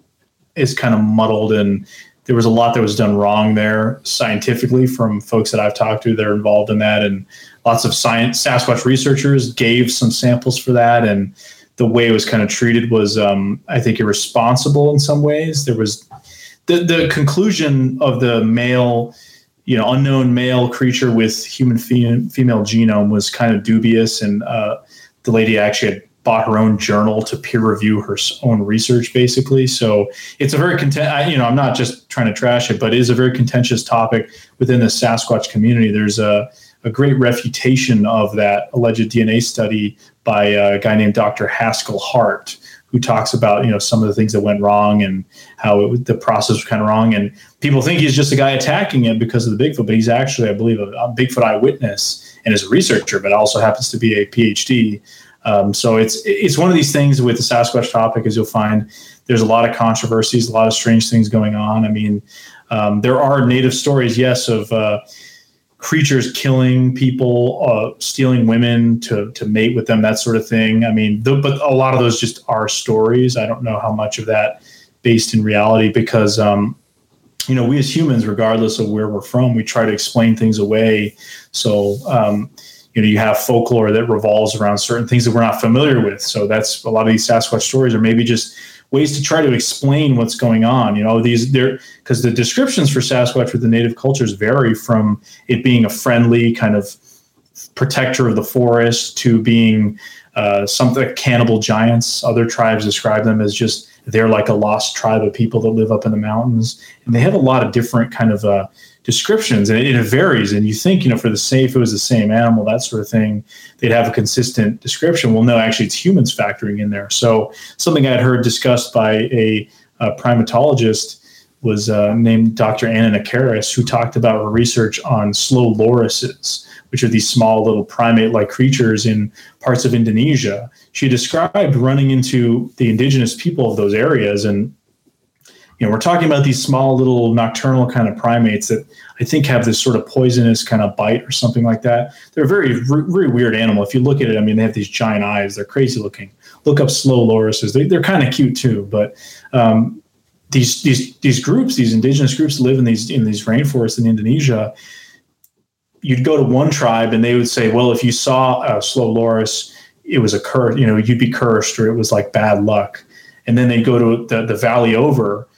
is kind of muddled, and there was a lot that was done wrong there scientifically from folks that I've talked to that are involved in that, and lots of science Sasquatch researchers gave some samples for that, and the way it was kind of treated was, um, I think, irresponsible in some ways. There was the the conclusion of the male, you know, unknown male creature with human fem- female genome was kind of dubious, and uh, the lady actually had bought her own journal to peer review her own research, basically. So it's a very content, I, you know, I'm not just trying to trash it, but it is a very contentious topic within the Sasquatch community. There's a, a great refutation of that alleged D N A study by a guy named Doctor Haskell Hart, who talks about, you know, some of the things that went wrong and how it, the process was kind of wrong. And people think he's just a guy attacking it because of the Bigfoot, but he's actually, I believe, a, a Bigfoot eyewitness and is a researcher, but also happens to be a P H D. Um, so it's it's one of these things with the Sasquatch topic, as you'll find, there's a lot of controversies, a lot of strange things going on. I mean, um, there are native stories, yes, of uh, creatures killing people, uh, stealing women to to mate with them, that sort of thing. I mean, the, but a lot of those just are stories. I don't know how much of that based in reality, because, um, you know, we as humans, regardless of where we're from, we try to explain things away. So, um you know, you have folklore that revolves around certain things that we're not familiar with. So that's a lot of these Sasquatch stories are maybe just ways to try to explain what's going on. You know, these they're because the descriptions for Sasquatch with the native cultures vary from it being a friendly kind of protector of the forest to being uh, something cannibal giants. Other tribes describe them as just they're like a lost tribe of people that live up in the mountains. And they have a lot of different kind of uh, descriptions, and it, it varies. And you think, you know, for the same, if it was the same animal, that sort of thing, they'd have a consistent description. Well, no, actually, it's humans factoring in there. So something I had heard discussed by a, a primatologist was uh, named Doctor Anna Nakaris, who talked about her research on slow lorises, which are these small little primate-like creatures in parts of Indonesia. She described running into the indigenous people of those areas, and you know, we're talking about these small little nocturnal kind of primates that I think have this sort of poisonous kind of bite or something like that. They're a very, very weird animal. If you look at it, I mean, they have these giant eyes. They're crazy looking. Look up slow lorises. They, they're kind of cute too. But um, these these these groups, these indigenous groups, live in these in these rainforests in Indonesia. You'd go to one tribe and they would say, well, if you saw a slow loris, it was a curse. You know, you'd be cursed, or it was like bad luck. And then they go to the, the valley over,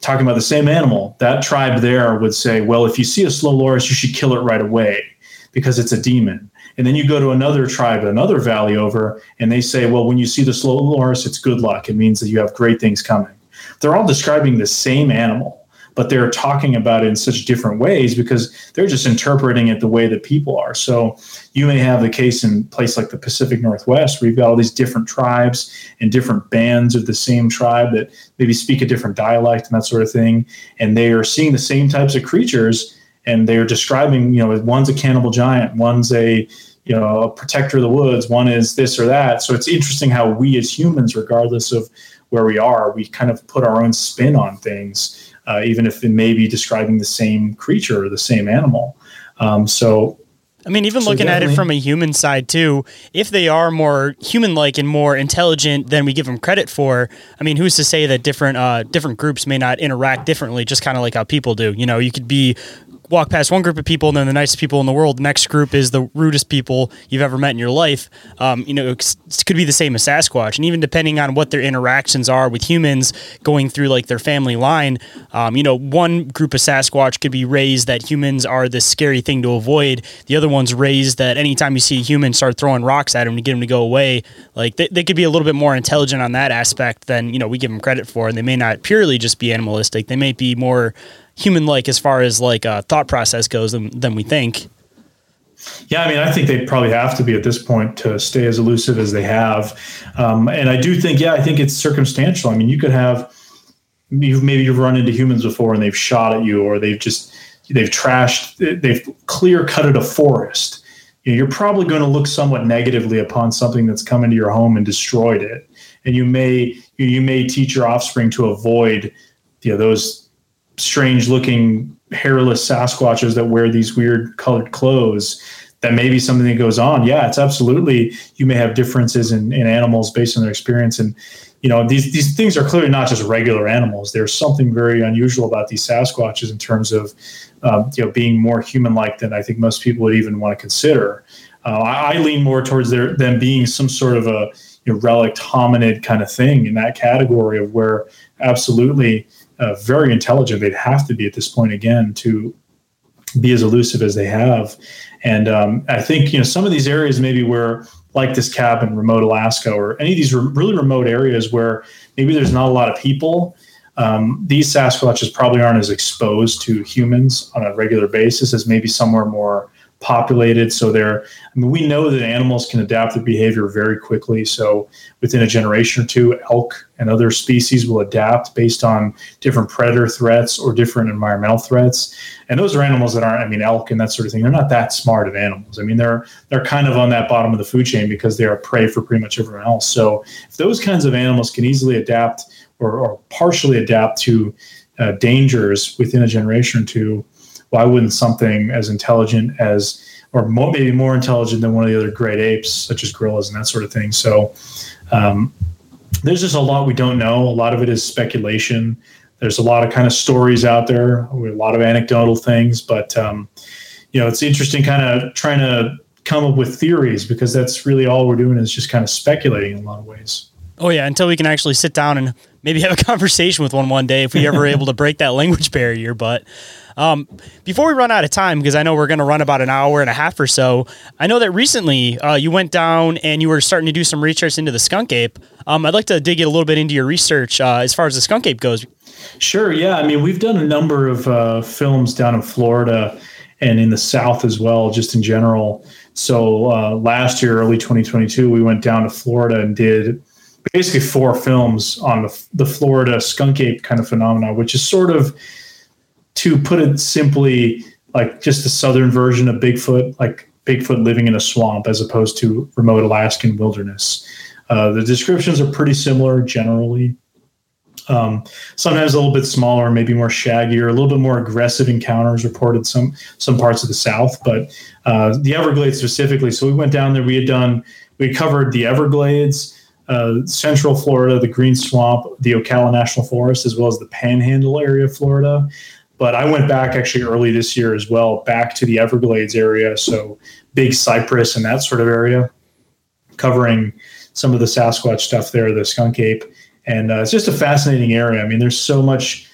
talking about the same animal, that tribe there would say, well, if you see a slow loris, you should kill it right away because it's a demon. And then you go to another tribe, another valley over, and they say, well, when you see the slow loris, it's good luck. It means that you have great things coming. They're all describing the same animal, but they're talking about it in such different ways because they're just interpreting it the way that people are. So you may have the case in a place like the Pacific Northwest, where you've got all these different tribes and different bands of the same tribe that maybe speak a different dialect and that sort of thing. And they are seeing the same types of creatures, and they're describing, you know, one's a cannibal giant, one's a, you know, a protector of the woods, one is this or that. So it's interesting how we as humans, regardless of where we are, we kind of put our own spin on things. Uh, even if it may be describing the same creature or the same animal. Um, so, I mean, even so looking at it from a human side too, if they are more human-like and more intelligent than we give them credit for, I mean, who's to say that different, uh, different groups may not interact differently, just kind of like how people do? You know, you could be walk past one group of people, and then the nicest people in the world. Next group is the rudest people you've ever met in your life. Um, you know, it could be the same as Sasquatch. And even depending on what their interactions are with humans going through like their family line, um, you know, one group of Sasquatch could be raised that humans are this scary thing to avoid. The other one's raised that anytime you see a human, start throwing rocks at him to get him to go away. Like they, they could be a little bit more intelligent on that aspect than, you know, we give them credit for. And they may not purely just be animalistic. They may be more human-like as far as like uh thought process goes than, than we think. Yeah. I mean, I think they probably have to be at this point to stay as elusive as they have. Um, and I do think, yeah, I think it's circumstantial. I mean, you could have, you've maybe you've run into humans before and they've shot at you, or they've just, they've trashed, they've clear cutted a forest. You know, you're probably going to look somewhat negatively upon something that's come into your home and destroyed it. And you may, you may teach your offspring to avoid, you know, those strange looking hairless Sasquatches that wear these weird colored clothes. That may be something that goes on. Yeah, it's absolutely, you may have differences in, in animals based on their experience. And, you know, these, these things are clearly not just regular animals. There's something very unusual about these Sasquatches in terms of, um, you know, being more human-like than I think most people would even want to consider. Uh, I, I lean more towards their, them being some sort of a you know, relict hominid kind of thing in that category of where absolutely Uh, very intelligent. They'd have to be at this point again to be as elusive as they have. And um, I think, you know, some of these areas maybe where like this cabin in remote Alaska or any of these re- really remote areas where maybe there's not a lot of people, um, these Sasquatches probably aren't as exposed to humans on a regular basis as maybe somewhere more populated. So they're, I mean, we know that animals can adapt their behavior very quickly. So within a generation or two, elk and other species will adapt based on different predator threats or different environmental threats. And those are animals that aren't, I mean, elk and that sort of thing, they're not that smart of animals. I mean, they're, they're kind of on that bottom of the food chain because they are prey for pretty much everyone else. So if those kinds of animals can easily adapt or, or partially adapt to uh, dangers within a generation or two, why wouldn't something as intelligent as, or more, maybe more intelligent than one of the other great apes, such as gorillas and that sort of thing? So um, there's just a lot we don't know. A lot of it is speculation. There's a lot of kind of stories out there, a lot of anecdotal things. But, um, you know, it's interesting kind of trying to come up with theories, because that's really all we're doing is just kind of speculating in a lot of ways. Oh, yeah, until we can actually sit down and maybe have a conversation with one one day if we ever are able to break that language barrier. But um, before we run out of time, because I know we're going to run about an hour and a half or so, I know that recently uh, you went down and you were starting to do some research into the skunk ape. Um, I'd like to dig in a little bit into your research uh, as far as the skunk ape goes. Sure, yeah. I mean, we've done a number of uh, films down in Florida and in the South as well, just in general. So uh, last year, early twenty twenty-two, we went down to Florida and did basically four films on the, the Florida skunk ape kind of phenomena, which is sort of, to put it simply, like just the southern version of Bigfoot, like Bigfoot living in a swamp as opposed to remote Alaskan wilderness. Uh, the descriptions are pretty similar generally. Um, sometimes a little bit smaller, maybe more shaggy, or a little bit more aggressive encounters reported some some parts of the South, but uh, the Everglades specifically. So we went down there. We had done we covered the Everglades, Uh, Central Florida, the Green Swamp, the Ocala National Forest, as well as the Panhandle area of Florida. But I went back actually early this year as well, back to the Everglades area, so Big Cypress and that sort of area, covering some of the Sasquatch stuff there, the skunk ape. And uh, it's just a fascinating area. I mean, there's so much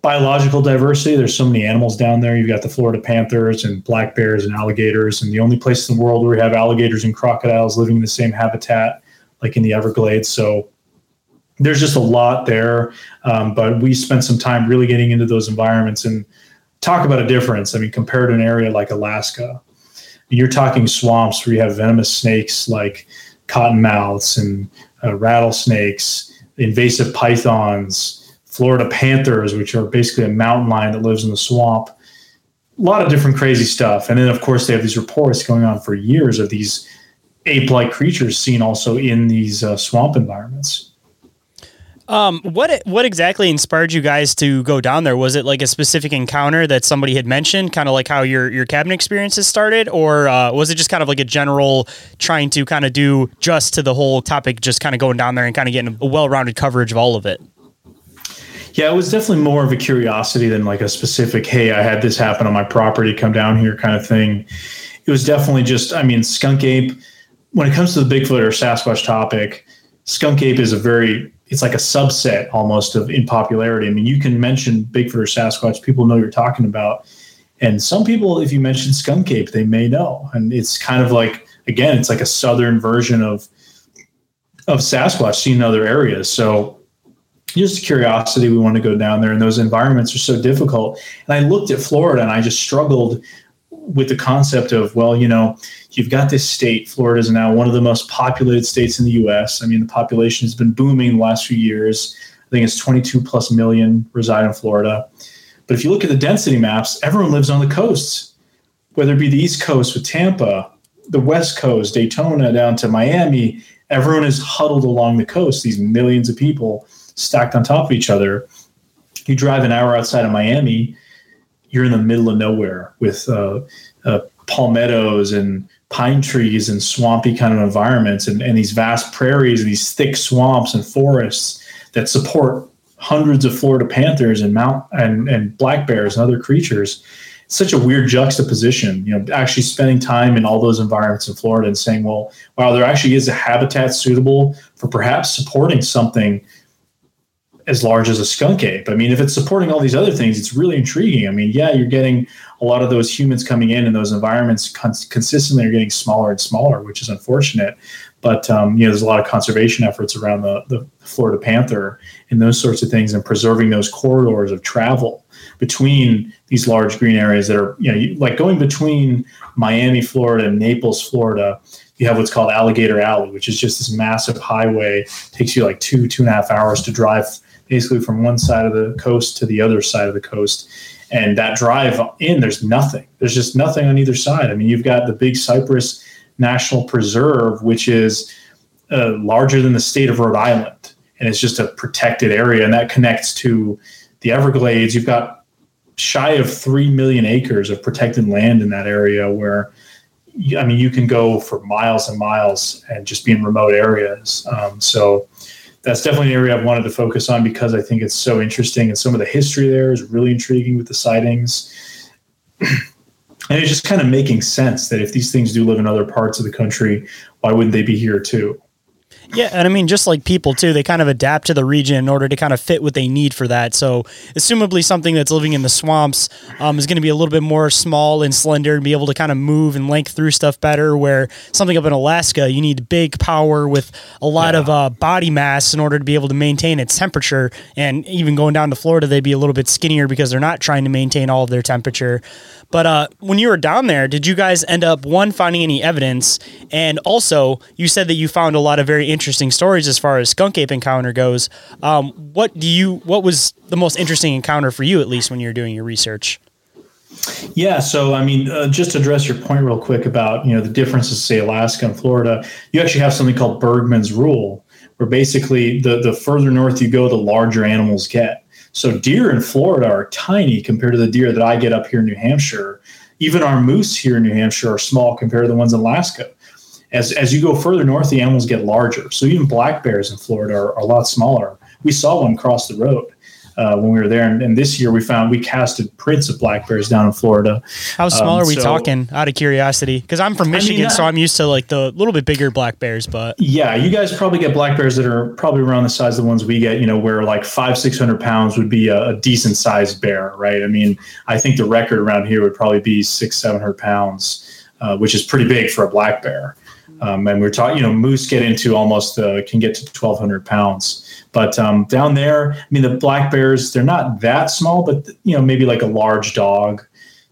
biological diversity. There's so many animals down there. You've got the Florida panthers and black bears and alligators, and the only place in the world where you have alligators and crocodiles living in the same habitat, like in the Everglades. So there's just a lot there. Um, but we spent some time really getting into those environments, and talk about a difference. I mean, compared to an area like Alaska, you're talking swamps where you have venomous snakes like cottonmouths and uh, rattlesnakes, invasive pythons, Florida panthers, which are basically a mountain lion that lives in the swamp, a lot of different crazy stuff. And then of course they have these reports going on for years of these ape-like creatures seen also in these uh, swamp environments. Um, what what exactly inspired you guys to go down there? Was it like a specific encounter that somebody had mentioned, kind of like how your, your cabin experiences started? Or uh, was it just kind of like a general trying to kind of do just to the whole topic, just kind of going down there and kind of getting a well-rounded coverage of all of it? Yeah, it was definitely more of a curiosity than like a specific, hey, I had this happen on my property, come down here kind of thing. It was definitely just, I mean, Skunk Ape, when it comes to the Bigfoot or Sasquatch topic, Skunk Ape is a very, it's like a subset almost of in popularity. I mean, you can mention Bigfoot or Sasquatch, people know you're talking about. And some people, if you mention Skunk Ape, they may know. And it's kind of like, again, it's like a southern version of of Sasquatch seen in other areas. So just curiosity, we want to go down there. And those environments are so difficult. And I looked at Florida and I just struggled with the concept of, well, you know, you've got this state, Florida is now one of the most populated states in the U S. I mean, the population has been booming the last few years. I think it's twenty-two plus million reside in Florida. But if you look at the density maps, everyone lives on the coasts, whether it be the East Coast with Tampa, the West Coast, Daytona, down to Miami, everyone is huddled along the coast, these millions of people stacked on top of each other. You drive an hour outside of Miami, you're in the middle of nowhere with uh, uh, palmettos and pine trees and swampy kind of environments and, and these vast prairies, these thick swamps and forests that support hundreds of Florida panthers and mount and, and black bears and other creatures. It's such a weird juxtaposition, you know, actually spending time in all those environments in Florida and saying, well, wow, there actually is a habitat suitable for perhaps supporting something as large as a skunk ape. I mean, if it's supporting all these other things, it's really intriguing. I mean, yeah, you're getting a lot of those humans coming in and those environments cons- consistently are getting smaller and smaller, which is unfortunate. But, um, you know, there's a lot of conservation efforts around the, the Florida panther and those sorts of things and preserving those corridors of travel between these large green areas that are, you know, you, like going between Miami, Florida and Naples, Florida, you have what's called Alligator Alley, which is just this massive highway. It takes you like two, two and a half hours to drive basically from one side of the coast to the other side of the coast. And that drive in, there's nothing. There's just nothing on either side. I mean, you've got the Big Cypress National Preserve, which is uh, larger than the state of Rhode Island. And it's just a protected area. And that connects to the Everglades. You've got shy of three million acres of protected land in that area where, I mean, you can go for miles and miles and just be in remote areas. Um, so that's definitely an area I've wanted to focus on because I think it's so interesting. And some of the history there is really intriguing with the sightings. And it's just kind of making sense that if these things do live in other parts of the country, why wouldn't they be here too? Yeah. And I mean, just like people too, they kind of adapt to the region in order to kind of fit what they need for that. So assumably something that's living in the swamps um, is going to be a little bit more small and slender and be able to kind of move and link through stuff better, where something up in Alaska, you need big power with a lot yeah. of uh, body mass in order to be able to maintain its temperature. And even going down to Florida, they'd be a little bit skinnier because they're not trying to maintain all of their temperature. But uh, when you were down there, did you guys end up, one, finding any evidence? And also, you said that you found a lot of very interesting stories as far as skunk ape encounter goes. Um, what do you? What was the most interesting encounter for you, at least, when you were doing your research? Yeah, so, I mean, uh, just to address your point real quick about, you know, the differences, say, Alaska and Florida, you actually have something called Bergman's Rule, where basically the, the further north you go, the larger animals get. So deer in Florida are tiny compared to the deer that I get up here in New Hampshire. Even our moose here in New Hampshire are small compared to the ones in Alaska. As as you go further north, the animals get larger. So even black bears in Florida are, are a lot smaller. We saw one cross the road uh, when we were there. And, and this year we found, we casted prints of black bears down in Florida. How small um, are we so, talking, out of curiosity? Because I'm from Michigan, I mean, I, so I'm used to like the little bit bigger black bears. But yeah, you guys probably get black bears that are probably around the size of the ones we get, you know, where like five, six hundred pounds would be a, a decent sized bear, right? I mean, I think the record around here would probably be six, seven hundred pounds, uh, which is pretty big for a black bear. Um, and we're talking, you know, moose get into almost, uh, can get to twelve hundred pounds, but, um, down there, I mean, the black bears, they're not that small, but you know, maybe like a large dog,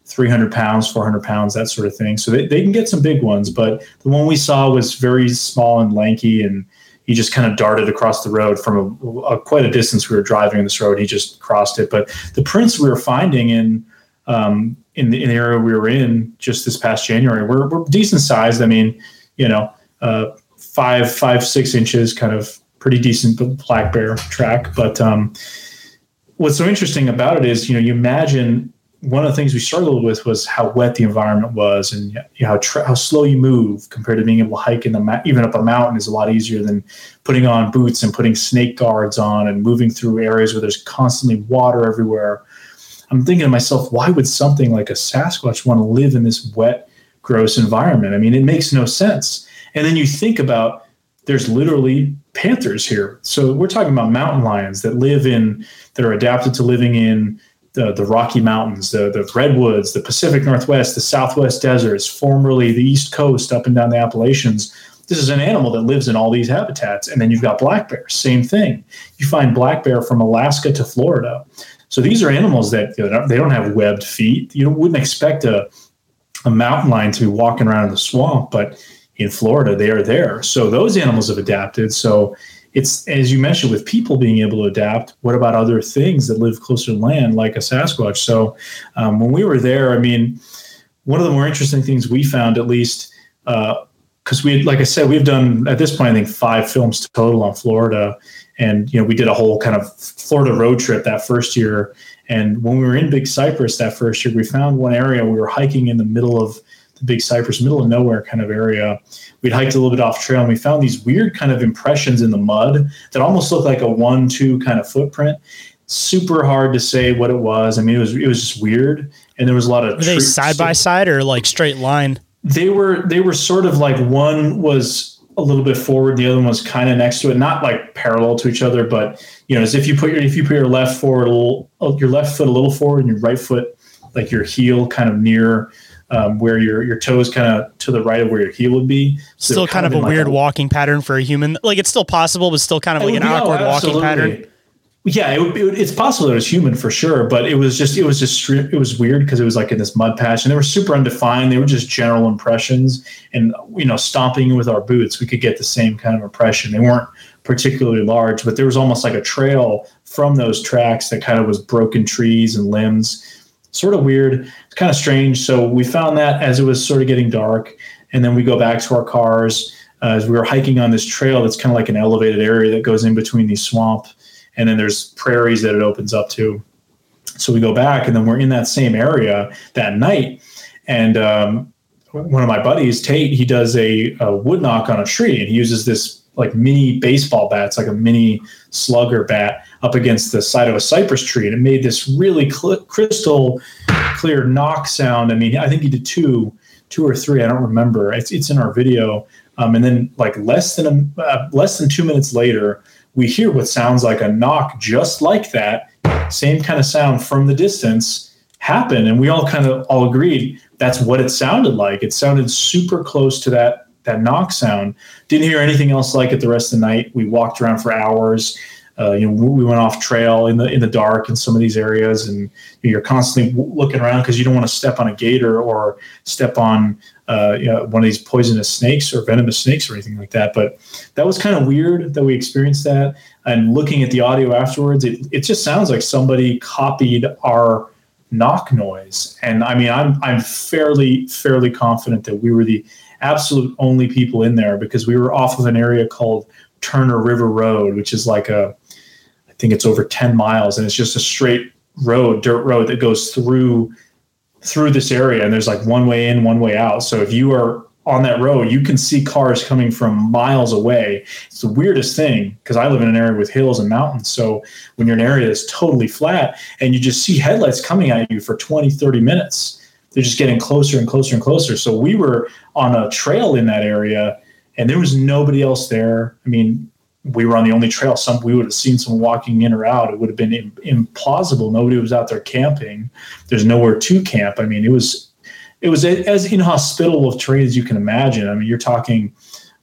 three hundred pounds, four hundred pounds, that sort of thing. So they, they can get some big ones, but the one we saw was very small and lanky, and he just kind of darted across the road from a, a quite a distance. We were driving on this road. He just crossed it, but the prints we were finding in, um, in the, in the area we were in just this past January, we're, we're decent sized. I mean, you know, uh, five, five, six inches, kind of pretty decent black bear track. But um, what's so interesting about it is, you know, you imagine one of the things we struggled with was how wet the environment was, and you know, how tra- how slow you move compared to being able to hike in the ma- even up a mountain is a lot easier than putting on boots and putting snake guards on and moving through areas where there's constantly water everywhere. I'm thinking to myself, why would something like a Sasquatch want to live in this wet, gross environment? I mean, it makes no sense. And then you think about, there's literally panthers here. So we're talking about mountain lions that live in, that are adapted to living in the, the Rocky Mountains, the, the Redwoods, the Pacific Northwest, the Southwest deserts, formerly the East Coast, up and down the Appalachians. This is an animal that lives in all these habitats. And then you've got black bear, same thing. You find black bear from Alaska to Florida. So these are animals that, you know, they don't have webbed feet. You wouldn't expect a, a mountain lion to be walking around in the swamp, but in Florida, they are there. So those animals have adapted. So it's, as you mentioned, with people being able to adapt, what about other things that live closer to land like a Sasquatch? So um, when we were there, I mean, one of the more interesting things we found, at least, uh, because we had, like I said, we've done at this point, I think five films total on Florida. And, you know, we did a whole kind of Florida road trip that first year. And when we were in Big Cypress that first year, we found one area. We were hiking in the middle of the Big Cypress, middle of nowhere kind of area. We'd hiked a little bit off trail, and we found these weird kind of impressions in the mud that almost looked like a one, two kind of footprint. Super hard to say what it was. I mean, it was, it was just weird. And there was a lot of, were they side by side or like straight line? They were, they were sort of like, one was a little bit forward, the other one was kind of next to it, not like parallel to each other, but you know, as if you put your, if you put your left forward, a little, your left foot a little forward and your right foot, like your heel kind of near, um, where your, your toes kind of to the right of where your heel would be. So still kind of, kind of a weird like, walking pattern for a human. Like it's still possible, but still kind of like an awkward walking pattern. Yeah, it would, it would, it's possible it was human for sure, but it was just, it was just, it was weird because it was like in this mud patch and they were super undefined. They were just general impressions, and, you know, stomping with our boots, we could get the same kind of impression. They weren't particularly large, but there was almost like a trail from those tracks that kind of was broken trees and limbs, sort of weird, kind of strange. So we found that as it was sort of getting dark, and then we go back to our cars uh, as we were hiking on this trail. That's kind of like an elevated area that goes in between these swamp. And then there's prairies that it opens up to. So we go back, and then we're in that same area that night. And um, one of my buddies, Tate, he does a, a wood knock on a tree, and he uses this like mini baseball bat. It's like a mini slugger bat up against the side of a cypress tree. And it made this really cl- crystal clear knock sound. I mean, I think he did two, two or three. I don't remember. It's, it's in our video. Um, and then like less than, a, uh, less than two minutes later, we hear what sounds like a knock just like that, same kind of sound from the distance happen. And we all kind of all agreed that's what it sounded like. It sounded super close to that, that knock sound. Didn't hear anything else like it the rest of the night. We walked around for hours. Uh, you know, we went off trail in the, in the dark in some of these areas, and you're constantly looking around because you don't want to step on a gator or step on uh, you know, one of these poisonous snakes or venomous snakes or anything like that. But that was kind of weird that we experienced that. And looking at the audio afterwards, it, it just sounds like somebody copied our knock noise. And I mean, I'm, I'm fairly, fairly confident that we were the absolute only people in there, because we were off of an area called Turner River Road, which is like a, I think it's over ten miles, and it's just a straight road, dirt road that goes through through this area, and there's like one way in, one way out. So if you are on that road, you can see cars coming from miles away. It's the weirdest thing, because I live in an area with hills and mountains, so when you're in an area that's totally flat and you just see headlights coming at you for twenty, thirty minutes, they're just getting closer and closer and closer. So we were on a trail in that area, and there was nobody else there. I mean, we were on the only trail. Some, we would have seen someone walking in or out. It would have been im- implausible. Nobody was out there camping. There's nowhere to camp. I mean, it was, it was a, as inhospitable of terrain as you can imagine. I mean, you're talking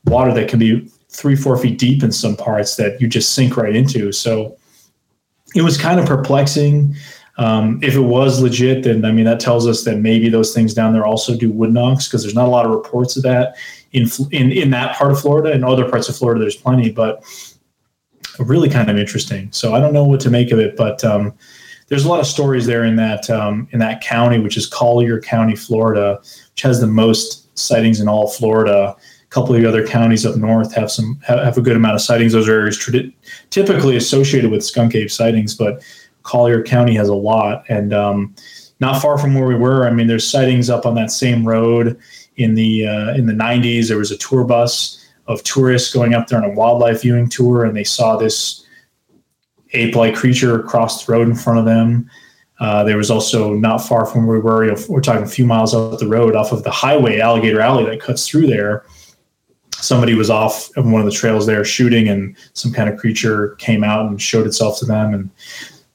water that can be three, four feet deep in some parts that you just sink right into. So it was kind of perplexing. Um, if it was legit, then, I mean, that tells us that maybe those things down there also do wood knocks, because there's not a lot of reports of that in, in, in that part of Florida. In other parts of Florida, there's plenty, but really kind of interesting. So I don't know what to make of it, but um, there's a lot of stories there in that um, in that county, which is Collier County, Florida, which has the most sightings in all Florida. A couple of the other counties up north have some have, have a good amount of sightings. Those are areas tradi- typically associated with skunk ape sightings, but Collier County has a lot. And, um, not far from where we were. I mean, there's sightings up on that same road in the uh, in the nineties. There was a tour bus of tourists going up there on a wildlife viewing tour, and they saw this ape-like creature across the road in front of them. Uh, there was also not far from where we were, we're talking a few miles up the road off of the highway, Alligator Alley, that cuts through there. Somebody was off on one of the trails there shooting, and some kind of creature came out and showed itself to them. And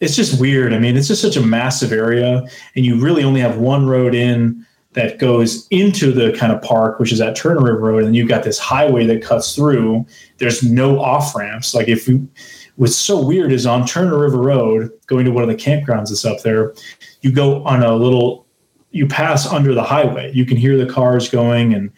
it's just weird. I mean, it's just such a massive area, and you really only have one road in that goes into the kind of park, which is that Turner River Road. And you've got this highway that cuts through. There's no off ramps. Like if you, what's so weird is on Turner River Road, going to one of the campgrounds that's up there, you go on a little, you pass under the highway. You can hear the cars going and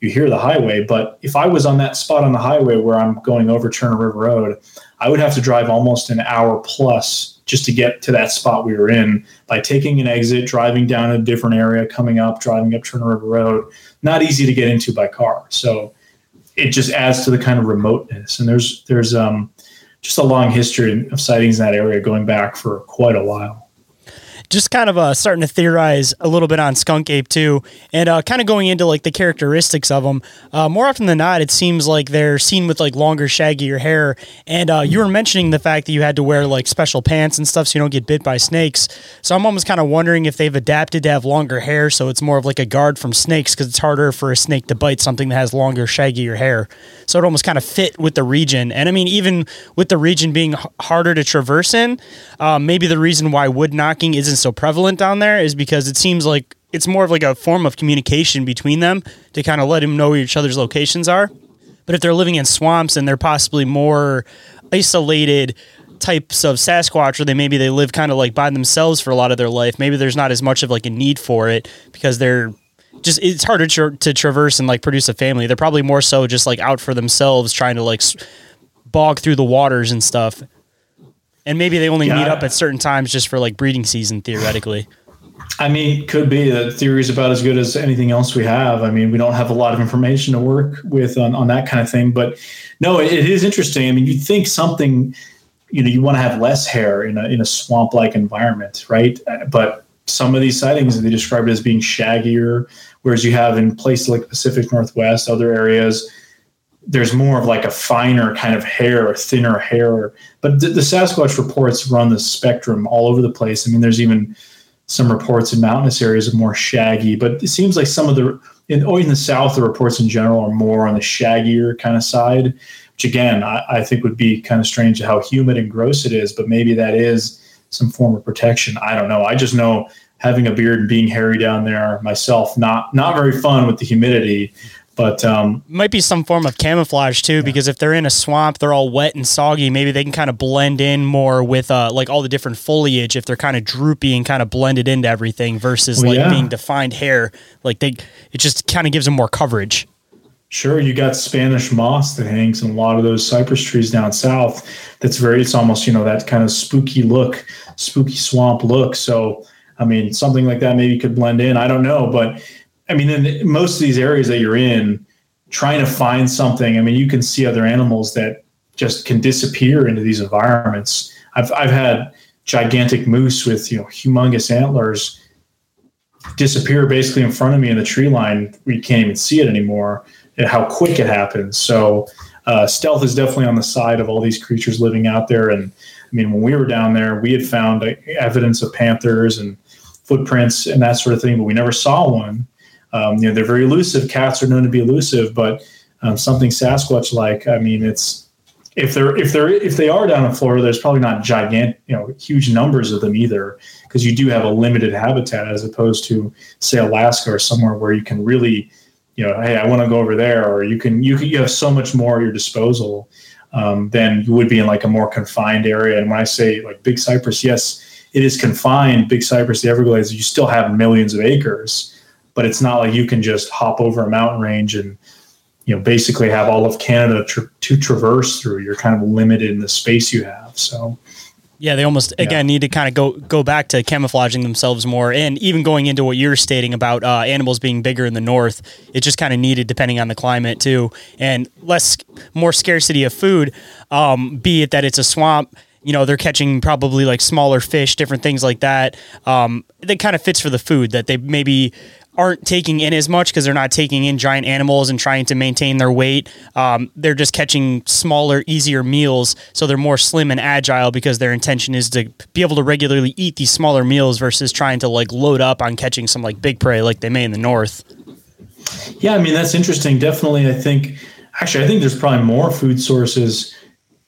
you hear the highway. But if I was on that spot on the highway where I'm going over Turner River Road, I would have to drive almost an hour plus just to get to that spot we were in by taking an exit, driving down a different area, coming up, driving up Turner River Road. Not easy to get into by car. So it just adds to the kind of remoteness. And there's, there's, um, just a long history of sightings in that area going back for quite a while. Just kind of uh, starting to theorize a little bit on Skunk Ape too, and uh, kind of going into like the characteristics of them. Uh, more often than not, it seems like they're seen with like longer, shaggier hair. And uh, you were mentioning the fact that you had to wear like special pants and stuff so you don't get bit by snakes. So I'm almost kind of wondering if they've adapted to have longer hair, so it's more of like a guard from snakes, because it's harder for a snake to bite something that has longer, shaggier hair. So it almost kind of fit with the region. And I mean, even with the region being h- harder to traverse in, uh, maybe the reason why wood knocking isn't so prevalent down there is because it seems like it's more of like a form of communication between them to kind of let them know where each other's locations are. But if they're living in swamps and they're possibly more isolated types of Sasquatch, or they maybe they live kind of like by themselves for a lot of their life, maybe there's not as much of like a need for it because they're just, it's harder to, to traverse and like produce a family. They're probably more so just like out for themselves, trying to like bog through the waters and stuff. And maybe they only yeah. meet up at certain times just for like breeding season, theoretically. I mean, could be. The theory is about as good as anything else we have. I mean, we don't have a lot of information to work with on, on that kind of thing. But no, it, it is interesting. I mean, you'd think something, you know, you want to have less hair in a, in a swamp-like environment, right? But some of these sightings, they describe it as being shaggier, whereas you have in places like Pacific Northwest, other areas, there's more of like a finer kind of hair or thinner hair. But the, the Sasquatch reports run the spectrum all over the place. I mean, there's even some reports in mountainous areas of more shaggy, but it seems like some of the, in, or in the South, the reports in general are more on the shaggier kind of side, which again, I, I think would be kind of strange how humid and gross it is, but maybe that is some form of protection. I don't know. I just know having a beard and being hairy down there myself, not, not very fun with the humidity. But um, might be some form of camouflage too, yeah. because if they're in a swamp, they're all wet and soggy. Maybe they can kind of blend in more with uh, like all the different foliage if they're kind of droopy and kind of blended into everything versus well, like yeah. being defined hair. Like they, it just kind of gives them more coverage. Sure, you got Spanish moss that hangs in a lot of those cypress trees down south. That's very, it's almost, you know, that kind of spooky look, spooky swamp look. So, I mean, something like that maybe could blend in. I don't know, but. I mean, in most of these areas that you're in, trying to find something, I mean, you can see other animals that just can disappear into these environments. I've I've had gigantic moose with, you know, humongous antlers disappear basically in front of me in the tree line. We can't even see it anymore, and how quick it happens. So uh, stealth is definitely on the side of all these creatures living out there. And I mean, when we were down there, we had found uh, evidence of panthers and footprints and that sort of thing, but we never saw one. Um, you know, they're very elusive. Cats are known to be elusive, but um, something Sasquatch-like. I mean, it's if they're if they're if they are down in Florida, there's probably not gigantic, you know, huge numbers of them either, because you do have a limited habitat as opposed to, say, Alaska or somewhere where you can really, you know, hey, I want to go over there, or you can you can, you have so much more at your disposal um, than you would be in like a more confined area. And when I say like Big Cypress, yes, it is confined. Big Cypress, the Everglades, you still have millions of acres. But it's not like you can just hop over a mountain range and, you know, basically have all of Canada tra- to traverse through. You're kind of limited in the space you have. So, yeah, they almost, yeah. again, need to kind of go, go back to camouflaging themselves more. And even going into what you're stating about uh, animals being bigger in the north, it just kind of needed, depending on the climate too, and less, more scarcity of food, um, be it that it's a swamp. you know, they're catching probably like smaller fish, different things like that. Um, that kind of fits for the food that they maybe aren't taking in as much because they're not taking in giant animals and trying to maintain their weight. Um, they're just catching smaller, easier meals. So they're more slim and agile because their intention is to be able to regularly eat these smaller meals versus trying to like load up on catching some like big prey like they may in the north. Yeah, I mean, that's interesting. Definitely, I think, actually, I think there's probably more food sources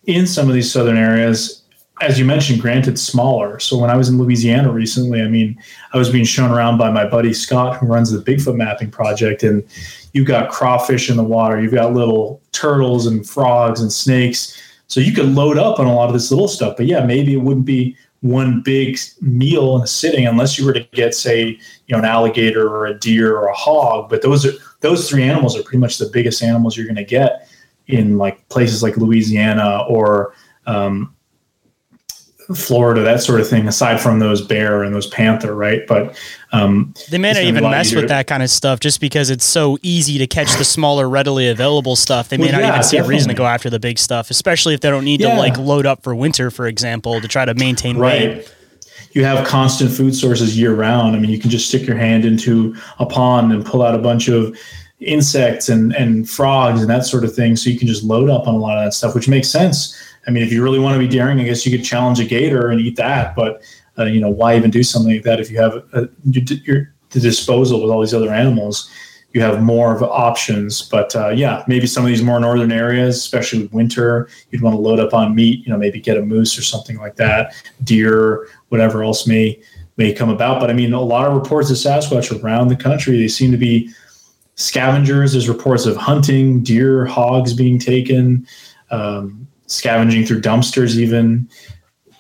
in some of these southern areas, as you mentioned, granted, smaller. So when I was in Louisiana recently, I mean, I was being shown around by my buddy Scott, who runs the Bigfoot Mapping Project, and you've got crawfish in the water, you've got little turtles and frogs and snakes. So you could load up on a lot of this little stuff. But yeah, maybe it wouldn't be one big meal in a sitting unless you were to get, say, you know, an alligator or a deer or a hog. But those are those three animals are pretty much the biggest animals you're going to get in like places like Louisiana or um, Florida, that sort of thing, aside from those bear and those panther, right? But um, they may not even mess with that kind of stuff just because it's so easy to catch the smaller, readily available stuff. They may well, not yeah, even see definitely. a reason to go after the big stuff, especially if they don't need yeah. to like load up for winter, for example, to try to maintain right. weight. You have constant food sources year round. I mean, you can just stick your hand into a pond and pull out a bunch of insects and, and frogs and that sort of thing. So you can just load up on a lot of that stuff, which makes sense. I mean, if you really want to be daring, I guess you could challenge a gator and eat that. But, uh, you know, why even do something like that if you have a, your the disposal with all these other animals? You have more of options. But, uh, yeah, maybe some of these more northern areas, especially with winter, you'd want to load up on meat, you know, maybe get a moose or something like that, deer, whatever else may may come about. But, I mean, a lot of reports of Sasquatch around the country, they seem to be scavengers. There's reports of hunting, deer, hogs being taken, um, scavenging through dumpsters even.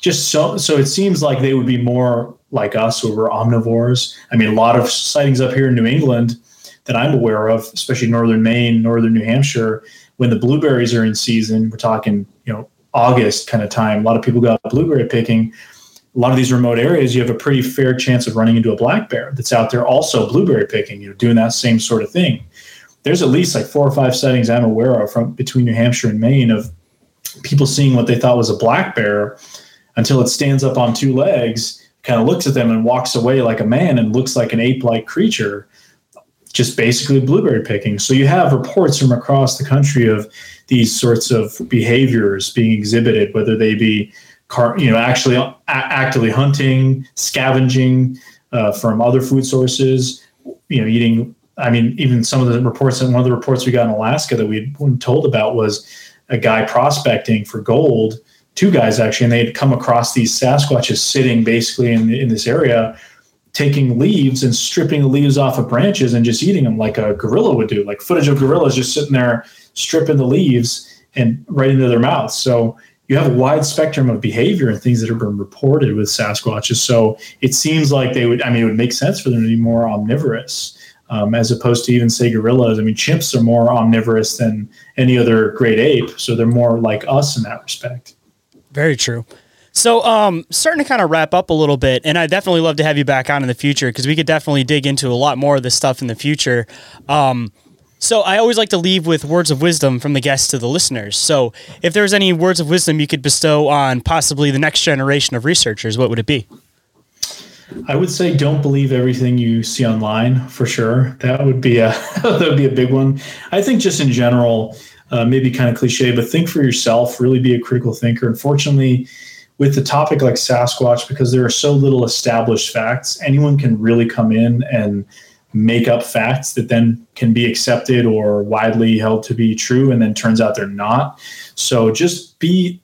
Just so so it seems like they would be more like us, where we're omnivores. I mean, a lot of sightings up here in New England that I'm aware of, especially northern Maine, northern New Hampshire, when the blueberries are in season, we're talking, you know, August kind of time. A lot of people go out blueberry picking. A lot of these remote areas, you have a pretty fair chance of running into a black bear that's out there also blueberry picking, you know, doing that same sort of thing. There's at least like four or five sightings I'm aware of from between New Hampshire and Maine of people seeing what they thought was a black bear until it stands up on two legs, kind of looks at them and walks away like a man and looks like an ape-like creature, just basically blueberry picking. So you have reports from across the country of these sorts of behaviors being exhibited, whether they be Car, you know, actually a- actively hunting, scavenging uh, from other food sources, you know, eating. I mean, even some of the reports, and one of the reports we got in Alaska that we weren't told about was a guy prospecting for gold, two guys actually, and they had come across these Sasquatches sitting basically in, in this area, taking leaves and stripping the leaves off of branches and just eating them like a gorilla would do, like footage of gorillas just sitting there stripping the leaves and right into their mouths. So you have a wide spectrum of behavior and things that have been reported with Sasquatches. So it seems like they would, I mean, it would make sense for them to be more omnivorous um, as opposed to even say gorillas. I mean, chimps are more omnivorous than any other great ape. So they're more like us in that respect. Very true. So um, starting to kind of wrap up a little bit, and I definitely love to have you back on in the future because we could definitely dig into a lot more of this stuff in the future. Um, So I always like to leave with words of wisdom from the guests to the listeners. So if there's any words of wisdom you could bestow on possibly the next generation of researchers, what would it be? I would say don't believe everything you see online, for sure. That would be a, that would be a big one. I think just in general, uh, maybe kind of cliche, but think for yourself, really be a critical thinker. Unfortunately, with the topic like Sasquatch, because there are so little established facts, anyone can really come in and make up facts that then can be accepted or widely held to be true, and then turns out they're not. So just be,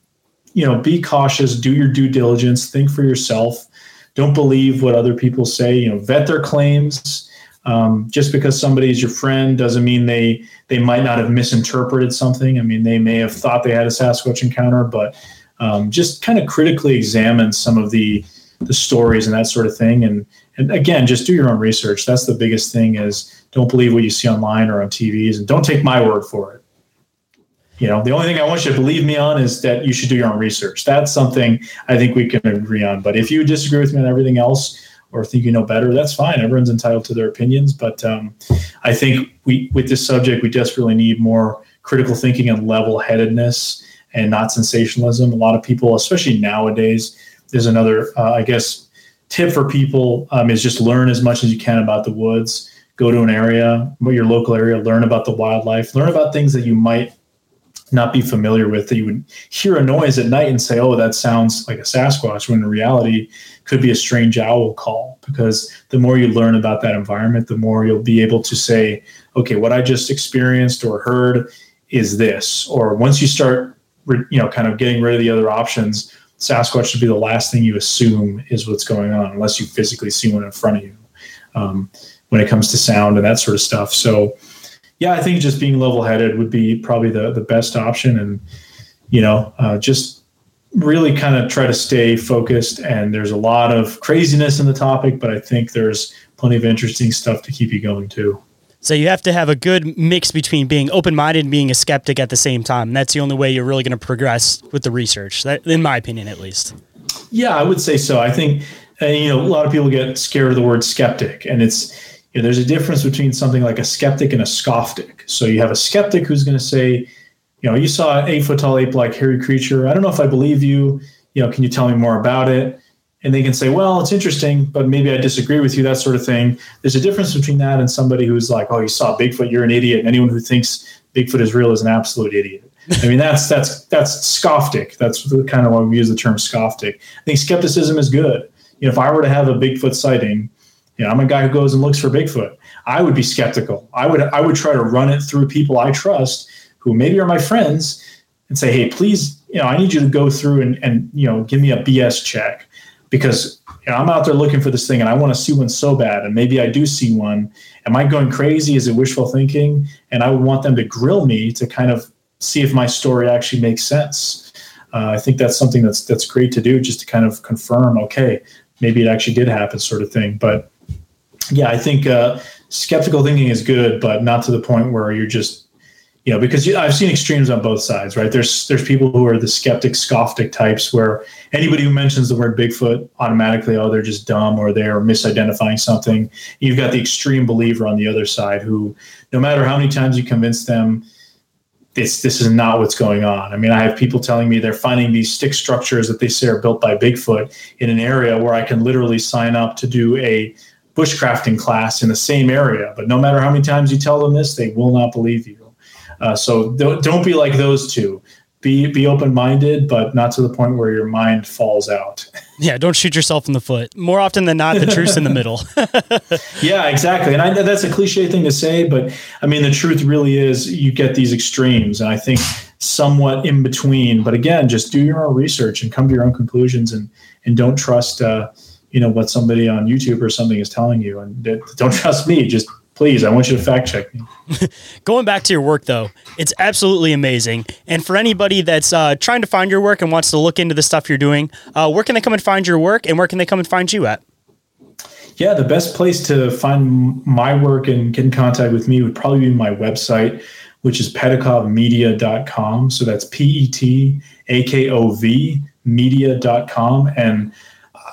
you know, be cautious, do your due diligence, think for yourself. Don't believe what other people say, you know, vet their claims. Um, just because somebody is your friend doesn't mean they, they might not have misinterpreted something. I mean, they may have thought they had a Sasquatch encounter, but um, just kind of critically examine some of the, the stories and that sort of thing. And, And again, just do your own research. That's the biggest thing is don't believe what you see online or on T Vs, and don't take my word for it. You know, the only thing I want you to believe me on is that you should do your own research. That's something I think we can agree on. But if you disagree with me on everything else or think you know better, that's fine. Everyone's entitled to their opinions. But um, I think we, with this subject, we desperately need more critical thinking and level-headedness. and not sensationalism. A lot of people, especially nowadays, there's another, uh, I guess, tip for people um, is just learn as much as you can about the woods. Go to an area, your local area, learn about the wildlife, learn about things that you might not be familiar with, that you would hear a noise at night and say, oh, that sounds like a Sasquatch, when in reality could be a strange owl call. Because the more you learn about that environment, the more you'll be able to say, okay, what I just experienced or heard is this. Or once you start, you know, kind of getting rid of the other options, Sasquatch should be the last thing you assume is what's going on, unless you physically see one in front of you, um, when it comes to sound and that sort of stuff. So, yeah, I think just being level-headed would be probably the, the best option. And, you know, uh, just really kind of try to stay focused. And there's a lot of craziness in the topic, but I think there's plenty of interesting stuff to keep you going too. So you have to have a good mix between being open-minded and being a skeptic at the same time. And that's the only way you're really going to progress with the research, that, in my opinion, at least. Yeah, I would say so. I think, and, you know, a lot of people get scared of the word skeptic, and it's, you know, there's a difference between something like a skeptic and a scofftic. So you have a skeptic who's going to say, you know, you saw an eight foot tall ape like hairy creature. I don't know if I believe you. You know, can you tell me more about it? And they can say, well, it's interesting, but maybe I disagree with you, that sort of thing. There's a difference between that and somebody who's like, oh, you saw Bigfoot, you're an idiot. And anyone who thinks Bigfoot is real is an absolute idiot. I mean, that's that's that's scofftic. That's kind of why we use the term scofftic. I think skepticism is good. You know, if I were to have a Bigfoot sighting, you know, I'm a guy who goes and looks for Bigfoot. I would be skeptical. I would I would try to run it through people I trust who maybe are my friends and say, hey, please, you know, I need you to go through and, and you know, give me a B S check, because you know, I'm out there looking for this thing and I want to see one so bad. And maybe I do see one. Am I going crazy? Is it wishful thinking? And I would want them to grill me to kind of see if my story actually makes sense. Uh, I think that's something that's that's great to do, just to kind of confirm, okay, maybe it actually did happen, sort of thing. But yeah, I think uh, skeptical thinking is good, but not to the point where you're just, you know, because you, I've seen extremes on both sides, right? There's there's people who are the skeptic, scofftic types, where anybody who mentions the word Bigfoot automatically, oh, they're just dumb or they're misidentifying something. You've got the extreme believer on the other side who, no matter how many times you convince them, it's, this is not what's going on. I mean, I have people telling me they're finding these stick structures that they say are built by Bigfoot in an area where I can literally sign up to do a bushcrafting class in the same area, but no matter how many times you tell them this, they will not believe you. Uh, so don't, don't be like those two. Be be open-minded, but not to the point where your mind falls out. Yeah, don't shoot yourself in the foot. More often than not, the truth's in the middle. Yeah, exactly. And I know that's a cliche thing to say, but I mean, the truth really is you get these extremes, and I think somewhat in between. But again, just do your own research and come to your own conclusions, and and don't trust uh, you know, what somebody on YouTube or something is telling you. And don't trust me. Just please, I want you to fact check me. Going back to your work though, it's absolutely amazing. And for anybody that's uh, trying to find your work and wants to look into the stuff you're doing, uh, where can they come and find your work, and where can they come and find you at? Yeah, the best place to find my work and get in contact with me would probably be my website, which is petakov media dot com. So that's P E T A K O V media dot com. And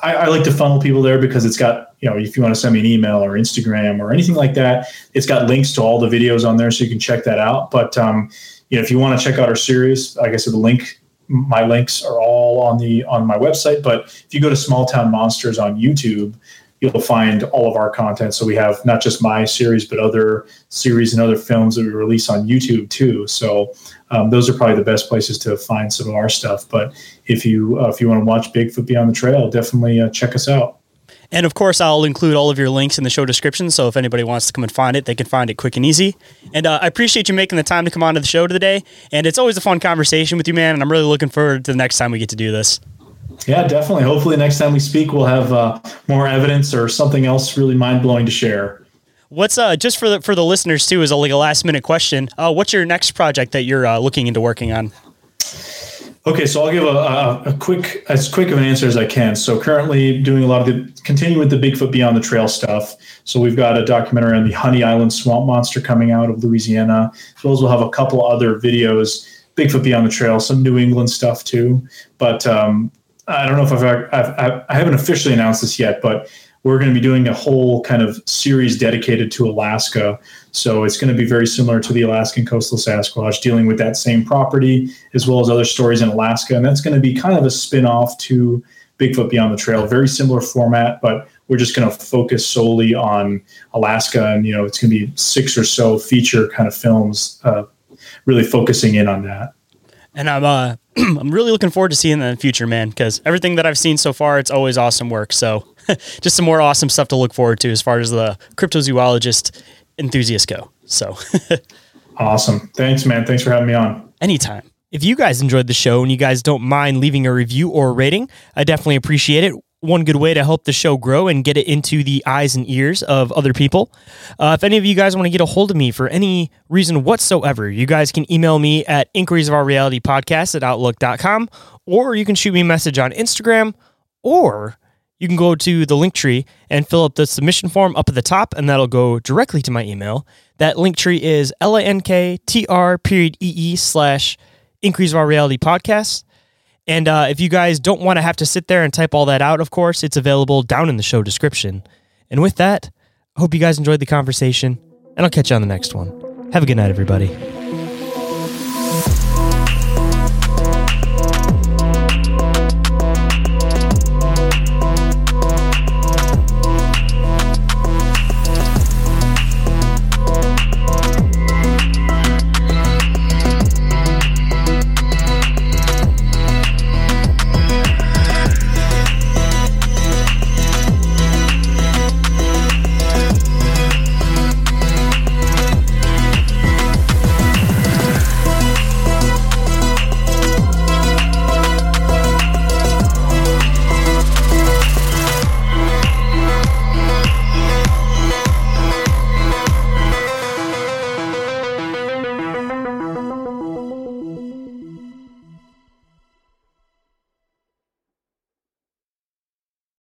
I, I like to funnel people there because it's got, you know, if you want to send me an email or Instagram or anything like that, it's got links to all the videos on there, so you can check that out. But, um, you know, if you want to check out our series, like I said, the link, my links are all on the, on my website. But if you go to Small Town Monsters on YouTube, you'll find all of our content. So we have not just my series, but other series and other films that we release on YouTube too. So um, those are probably the best places to find some of our stuff. But if you uh, if you want to watch Bigfoot Beyond the Trail, definitely uh, check us out. And of course, I'll include all of your links in the show description. So if anybody wants to come and find it, they can find it quick and easy. And uh, I appreciate you making the time to come on to the show today. And it's always a fun conversation with you, man. And I'm really looking forward to the next time we get to do this. Yeah, definitely. Hopefully next time we speak, we'll have uh, more evidence or something else really mind-blowing to share. What's uh, just for the, for the listeners too, is a, like a last minute question. Uh, what's your next project that you're uh, looking into working on? Okay. So I'll give a, a, a quick, as quick of an answer as I can. So currently doing a lot of the, continue with the Bigfoot Beyond the Trail stuff. So we've got a documentary on the Honey Island Swamp Monster coming out of Louisiana, as well as we'll have a couple other videos, Bigfoot Beyond the Trail, some New England stuff too. But, um, I don't know if I've, I've, I've I haven't officially announced this yet, but we're going to be doing a whole kind of series dedicated to Alaska. So it's going to be very similar to the Alaskan Coastal Sasquatch, dealing with that same property as well as other stories in Alaska. And that's going to be kind of a spin-off to Bigfoot Beyond the Trail, very similar format, but we're just going to focus solely on Alaska. And, you know, it's going to be six or so feature kind of films, uh, really focusing in on that. And I'm, uh, I'm really looking forward to seeing that in the future, man, because everything that I've seen so far, it's always awesome work. So just some more awesome stuff to look forward to as far as the cryptozoologist enthusiasts go. So awesome. Thanks, man. Thanks for having me on. Anytime. If you guys enjoyed the show and you guys don't mind leaving a review or a rating, I definitely appreciate it. One good way to help the show grow and get it into the eyes and ears of other people. Uh, if any of you guys want to get a hold of me for any reason whatsoever, you guys can email me at inquiries of our reality podcast at outlook dot com, or you can shoot me a message on Instagram, or you can go to the link tree and fill up the submission form up at the top, and that'll go directly to my email. That link tree is L-A-N-K-T-R period E-E slash inquiries of our reality podcast. And uh, if you guys don't want to have to sit there and type all that out, of course, it's available down in the show description. And with that, I hope you guys enjoyed the conversation, and I'll catch you on the next one. Have a good night, everybody.